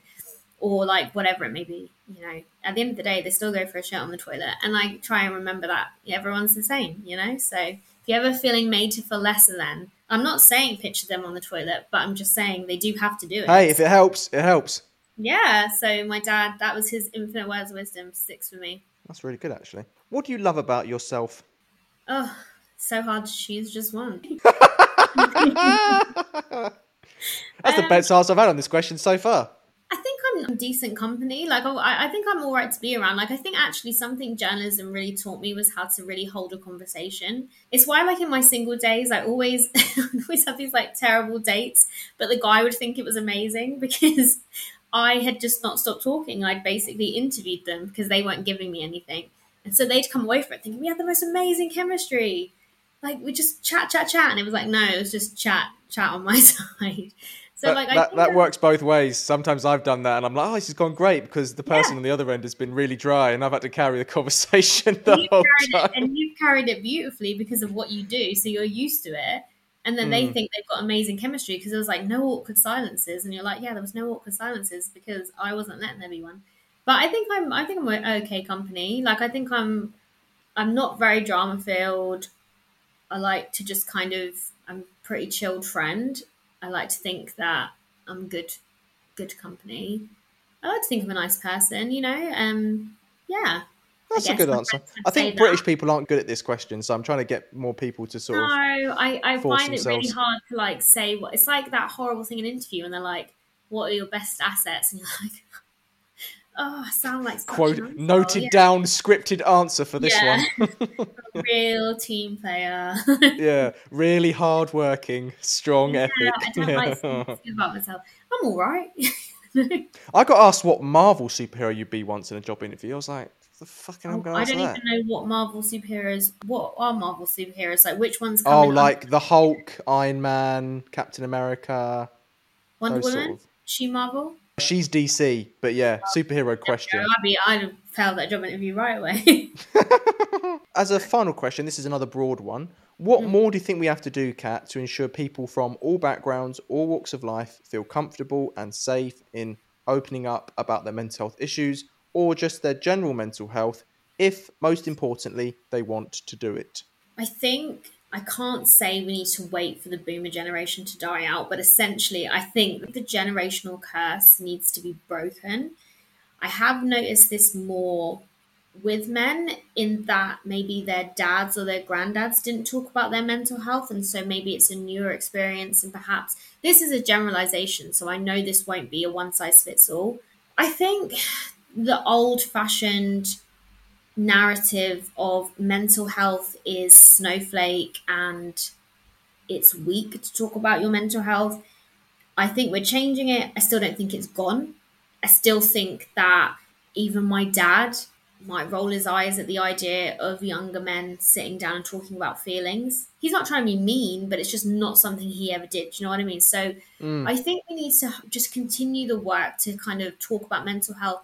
or like whatever it may be, you know. At the end of the day, they still go for a shit on the toilet. And I try and remember that everyone's the same, you know. So if you're ever feeling made to feel lesser than, I'm not saying picture them on the toilet, but I'm just saying they do have to do it. Hey, if it helps, it helps. Yeah, so my dad, that was his infinite words of wisdom, sticks for me. That's really good, actually. What do you love about yourself? Oh, so hard to choose just one. That's the best answer I've had on this question so far. I think I'm decent company. Like, I think I'm all right to be around. Like, I think actually something journalism really taught me was how to really hold a conversation. It's why, like, in my single days, I always have these, like, terrible dates, but the guy would think it was amazing because I had just not stopped talking. I'd basically interviewed them because they weren't giving me anything. And so they'd come away from it thinking, we had the most amazing chemistry. Like, we just chat. And it was like, no, it was just chat on my side. So that, like, that works both ways. Sometimes I've done that and I'm like, oh, this has gone great, because the person on the other end has been really dry and I've had to carry the conversation the whole time. And you've carried it beautifully because of what you do. So you're used to it. And then they think they've got amazing chemistry because there was like no awkward silences. And you're like, yeah, there was no awkward silences because I wasn't letting there be one. But I think I'm okay company. Like, I think I'm not very drama filled. I like to just kind of, I'm a pretty chilled friend. I like to think that I'm good company. I like to think I'm a nice person, you know? Yeah. That's a good answer. I think British people aren't good at this question, so I'm trying to get more people to sort of. No, I find it really hard to like say what. It's like that horrible thing in an interview, and they're like, "What are your best assets?" And you're like, "Oh, I sound like quote noted down scripted answer for this one." Real team player. Yeah, really hard working, strong, epic. I don't like something about myself. I'm all right. I got asked what Marvel superhero you'd be once in a job interview. I was like, the fucking I don't even know what Marvel superheroes. What are Marvel superheroes? Like, which ones? The Hulk, Iron Man, Captain America, Wonder Woman. Sort of. She Marvel. She's DC, but yeah, superhero question. I'd fail that job interview right away. As a final question, this is another broad one. What more do you think we have to do, Kat, to ensure people from all backgrounds, all walks of life, feel comfortable and safe in opening up about their mental health issues? Or just their general mental health, if, most importantly, they want to do it? I think I can't say we need to wait for the boomer generation to die out, but essentially I think the generational curse needs to be broken. I have noticed this more with men in that maybe their dads or their granddads didn't talk about their mental health, and so maybe it's a newer experience, and perhaps this is a generalization, so I know this won't be a one-size-fits-all. I think the old-fashioned narrative of mental health is snowflake and it's weak to talk about your mental health. I think we're changing it. I still don't think it's gone. I still think that even my dad might roll his eyes at the idea of younger men sitting down and talking about feelings. He's not trying to be mean, but it's just not something he ever did. Do you know what I mean? So I think we need to just continue the work to kind of talk about mental health,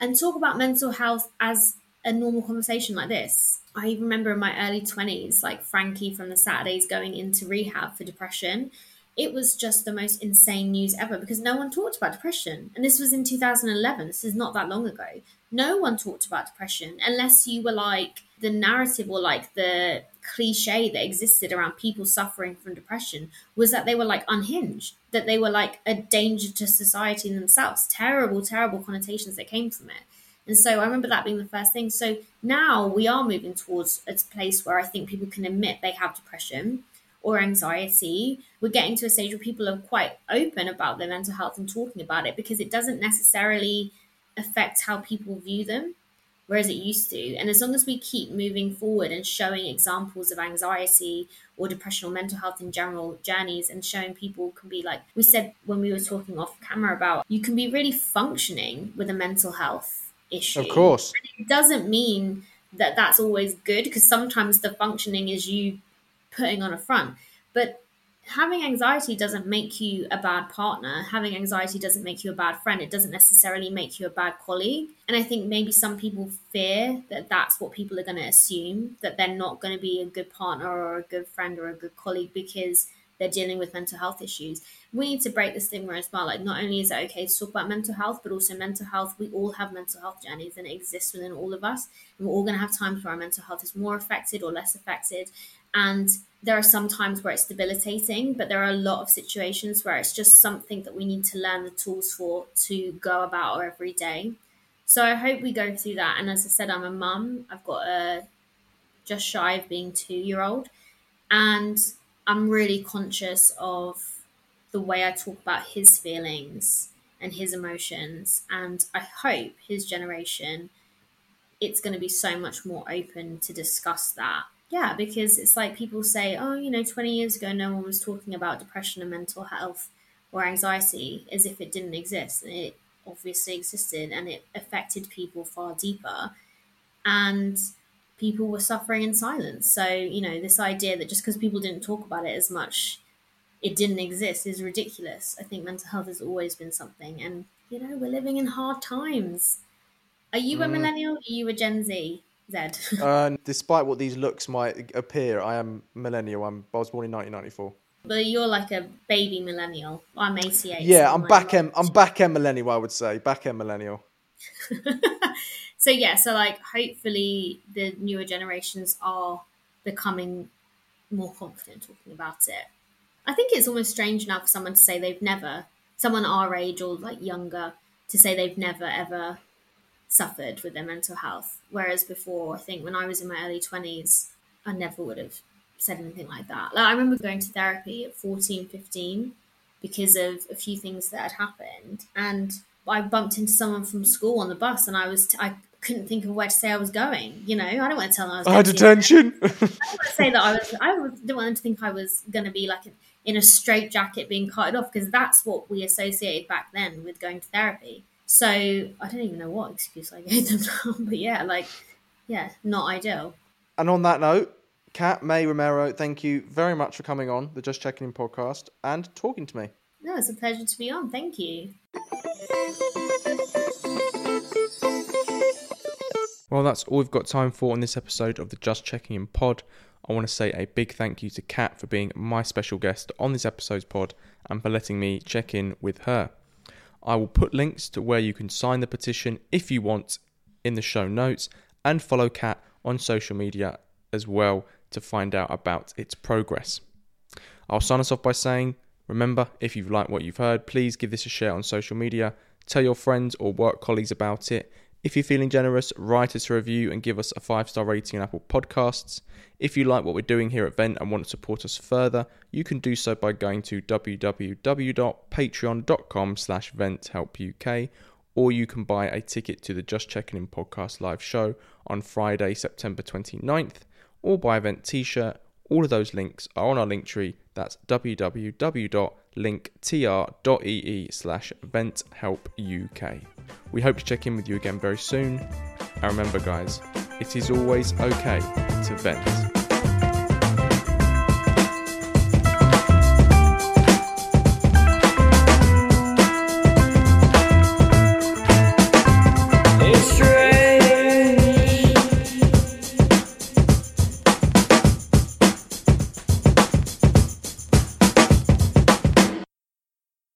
and talk about mental health as a normal conversation like this. I remember in my early 20s, like Frankie from the Saturdays going into rehab for depression. It was just the most insane news ever because no one talked about depression. And this was in 2011. This is not that long ago. No one talked about depression unless you were like the narrative or like the cliche that existed around people suffering from depression was that they were like unhinged, that they were like a danger to society in themselves. Terrible connotations that came from it. And so I remember that being the first thing. So now we are moving towards a place where I think people can admit they have depression or anxiety. We're getting to a stage where people are quite open about their mental health and talking about it because it doesn't necessarily affect how people view them. whereas it used to. And as long as we keep moving forward and showing examples of anxiety or depression or mental health in general journeys, and showing people can be, like we said when we were talking off camera, about you can be really functioning with a mental health issue. Of course. And it doesn't mean that that's always good, because sometimes the functioning is you putting on a front. But having anxiety doesn't make you a bad partner. Having anxiety doesn't make you a bad friend. It doesn't necessarily make you a bad colleague. And I think maybe some people fear that that's what people are going to assume, that they're not going to be a good partner or a good friend or a good colleague because they're dealing with mental health issues. We need to break the stigma as well. Like, not only is it okay to talk about mental health, but also mental health. We all have mental health journeys, and it exists within all of us. And we're all going to have times where our mental health is more affected or less affected. And there are some times where it's debilitating, but there are a lot of situations where it's just something that we need to learn the tools for to go about our everyday. So I hope we go through that. And as I said, I'm a mum. I've got a just shy of being 2-year-old, and I'm really conscious of the way I talk about his feelings and his emotions. And I hope his generation, it's going to be so much more open to discuss that. Yeah, because it's like people say, oh, you know, 20 years ago, no one was talking about depression and mental health or anxiety as if it didn't exist. And it obviously existed, and it affected people far deeper. And people were suffering in silence. So, you know, this idea that just because people didn't talk about it as much, it didn't exist, is ridiculous. I think mental health has always been something. And, you know, we're living in hard times. Are you a millennial? Or are you a Gen Z? Zed. Despite what these looks might appear, I am millennial. I was born in 1994. But you're like a baby millennial. I'm 88. Yeah, so I'm back-end millennial, I would say. Back-end millennial. So yeah, so like hopefully the newer generations are becoming more confident talking about it. I think it's almost strange now for someone to say they've never, someone our age or like younger, to say they've never ever suffered with their mental health. Whereas before, I think when I was in my early 20s, I never would have said anything like that. Like I remember going to therapy at 14, 15 because of a few things that had happened. And I bumped into someone from school on the bus, and I couldn't think of where to say I was going. You know, I don't want to tell them I was going to detention. I don't want to say that I didn't want them to think I was going to be like in a straitjacket being carted off, because that's what we associated back then with going to therapy. So I don't even know what excuse I gave them now, but yeah, not ideal. And on that note, Kat May Romero, thank you very much for coming on the Just Checking In podcast and talking to me. No, it's a pleasure to be on. Thank you. Well, that's all we've got time for on this episode of the Just Checking In pod. I want to say a big thank you to Kat for being my special guest on this episode's pod and for letting me check in with her. I will put links to where you can sign the petition if you want in the show notes, and follow Kat on social media as well to find out about its progress. I'll sign us off by saying, remember, if you've liked what you've heard, please give this a share on social media, tell your friends or work colleagues about it. If you're feeling generous, write us a review and give us a 5-star rating on Apple Podcasts. If you like what we're doing here at Vent and want to support us further, you can do so by going to www.patreon.com/venthelpuk, or you can buy a ticket to the Just Checking In podcast live show on Friday, September 29th, or buy a Vent t-shirt. All of those links are on our Linktree. That's www.linktr.ee/venthelpuk. We hope to check in with you again very soon. And remember, guys, it is always okay to vent.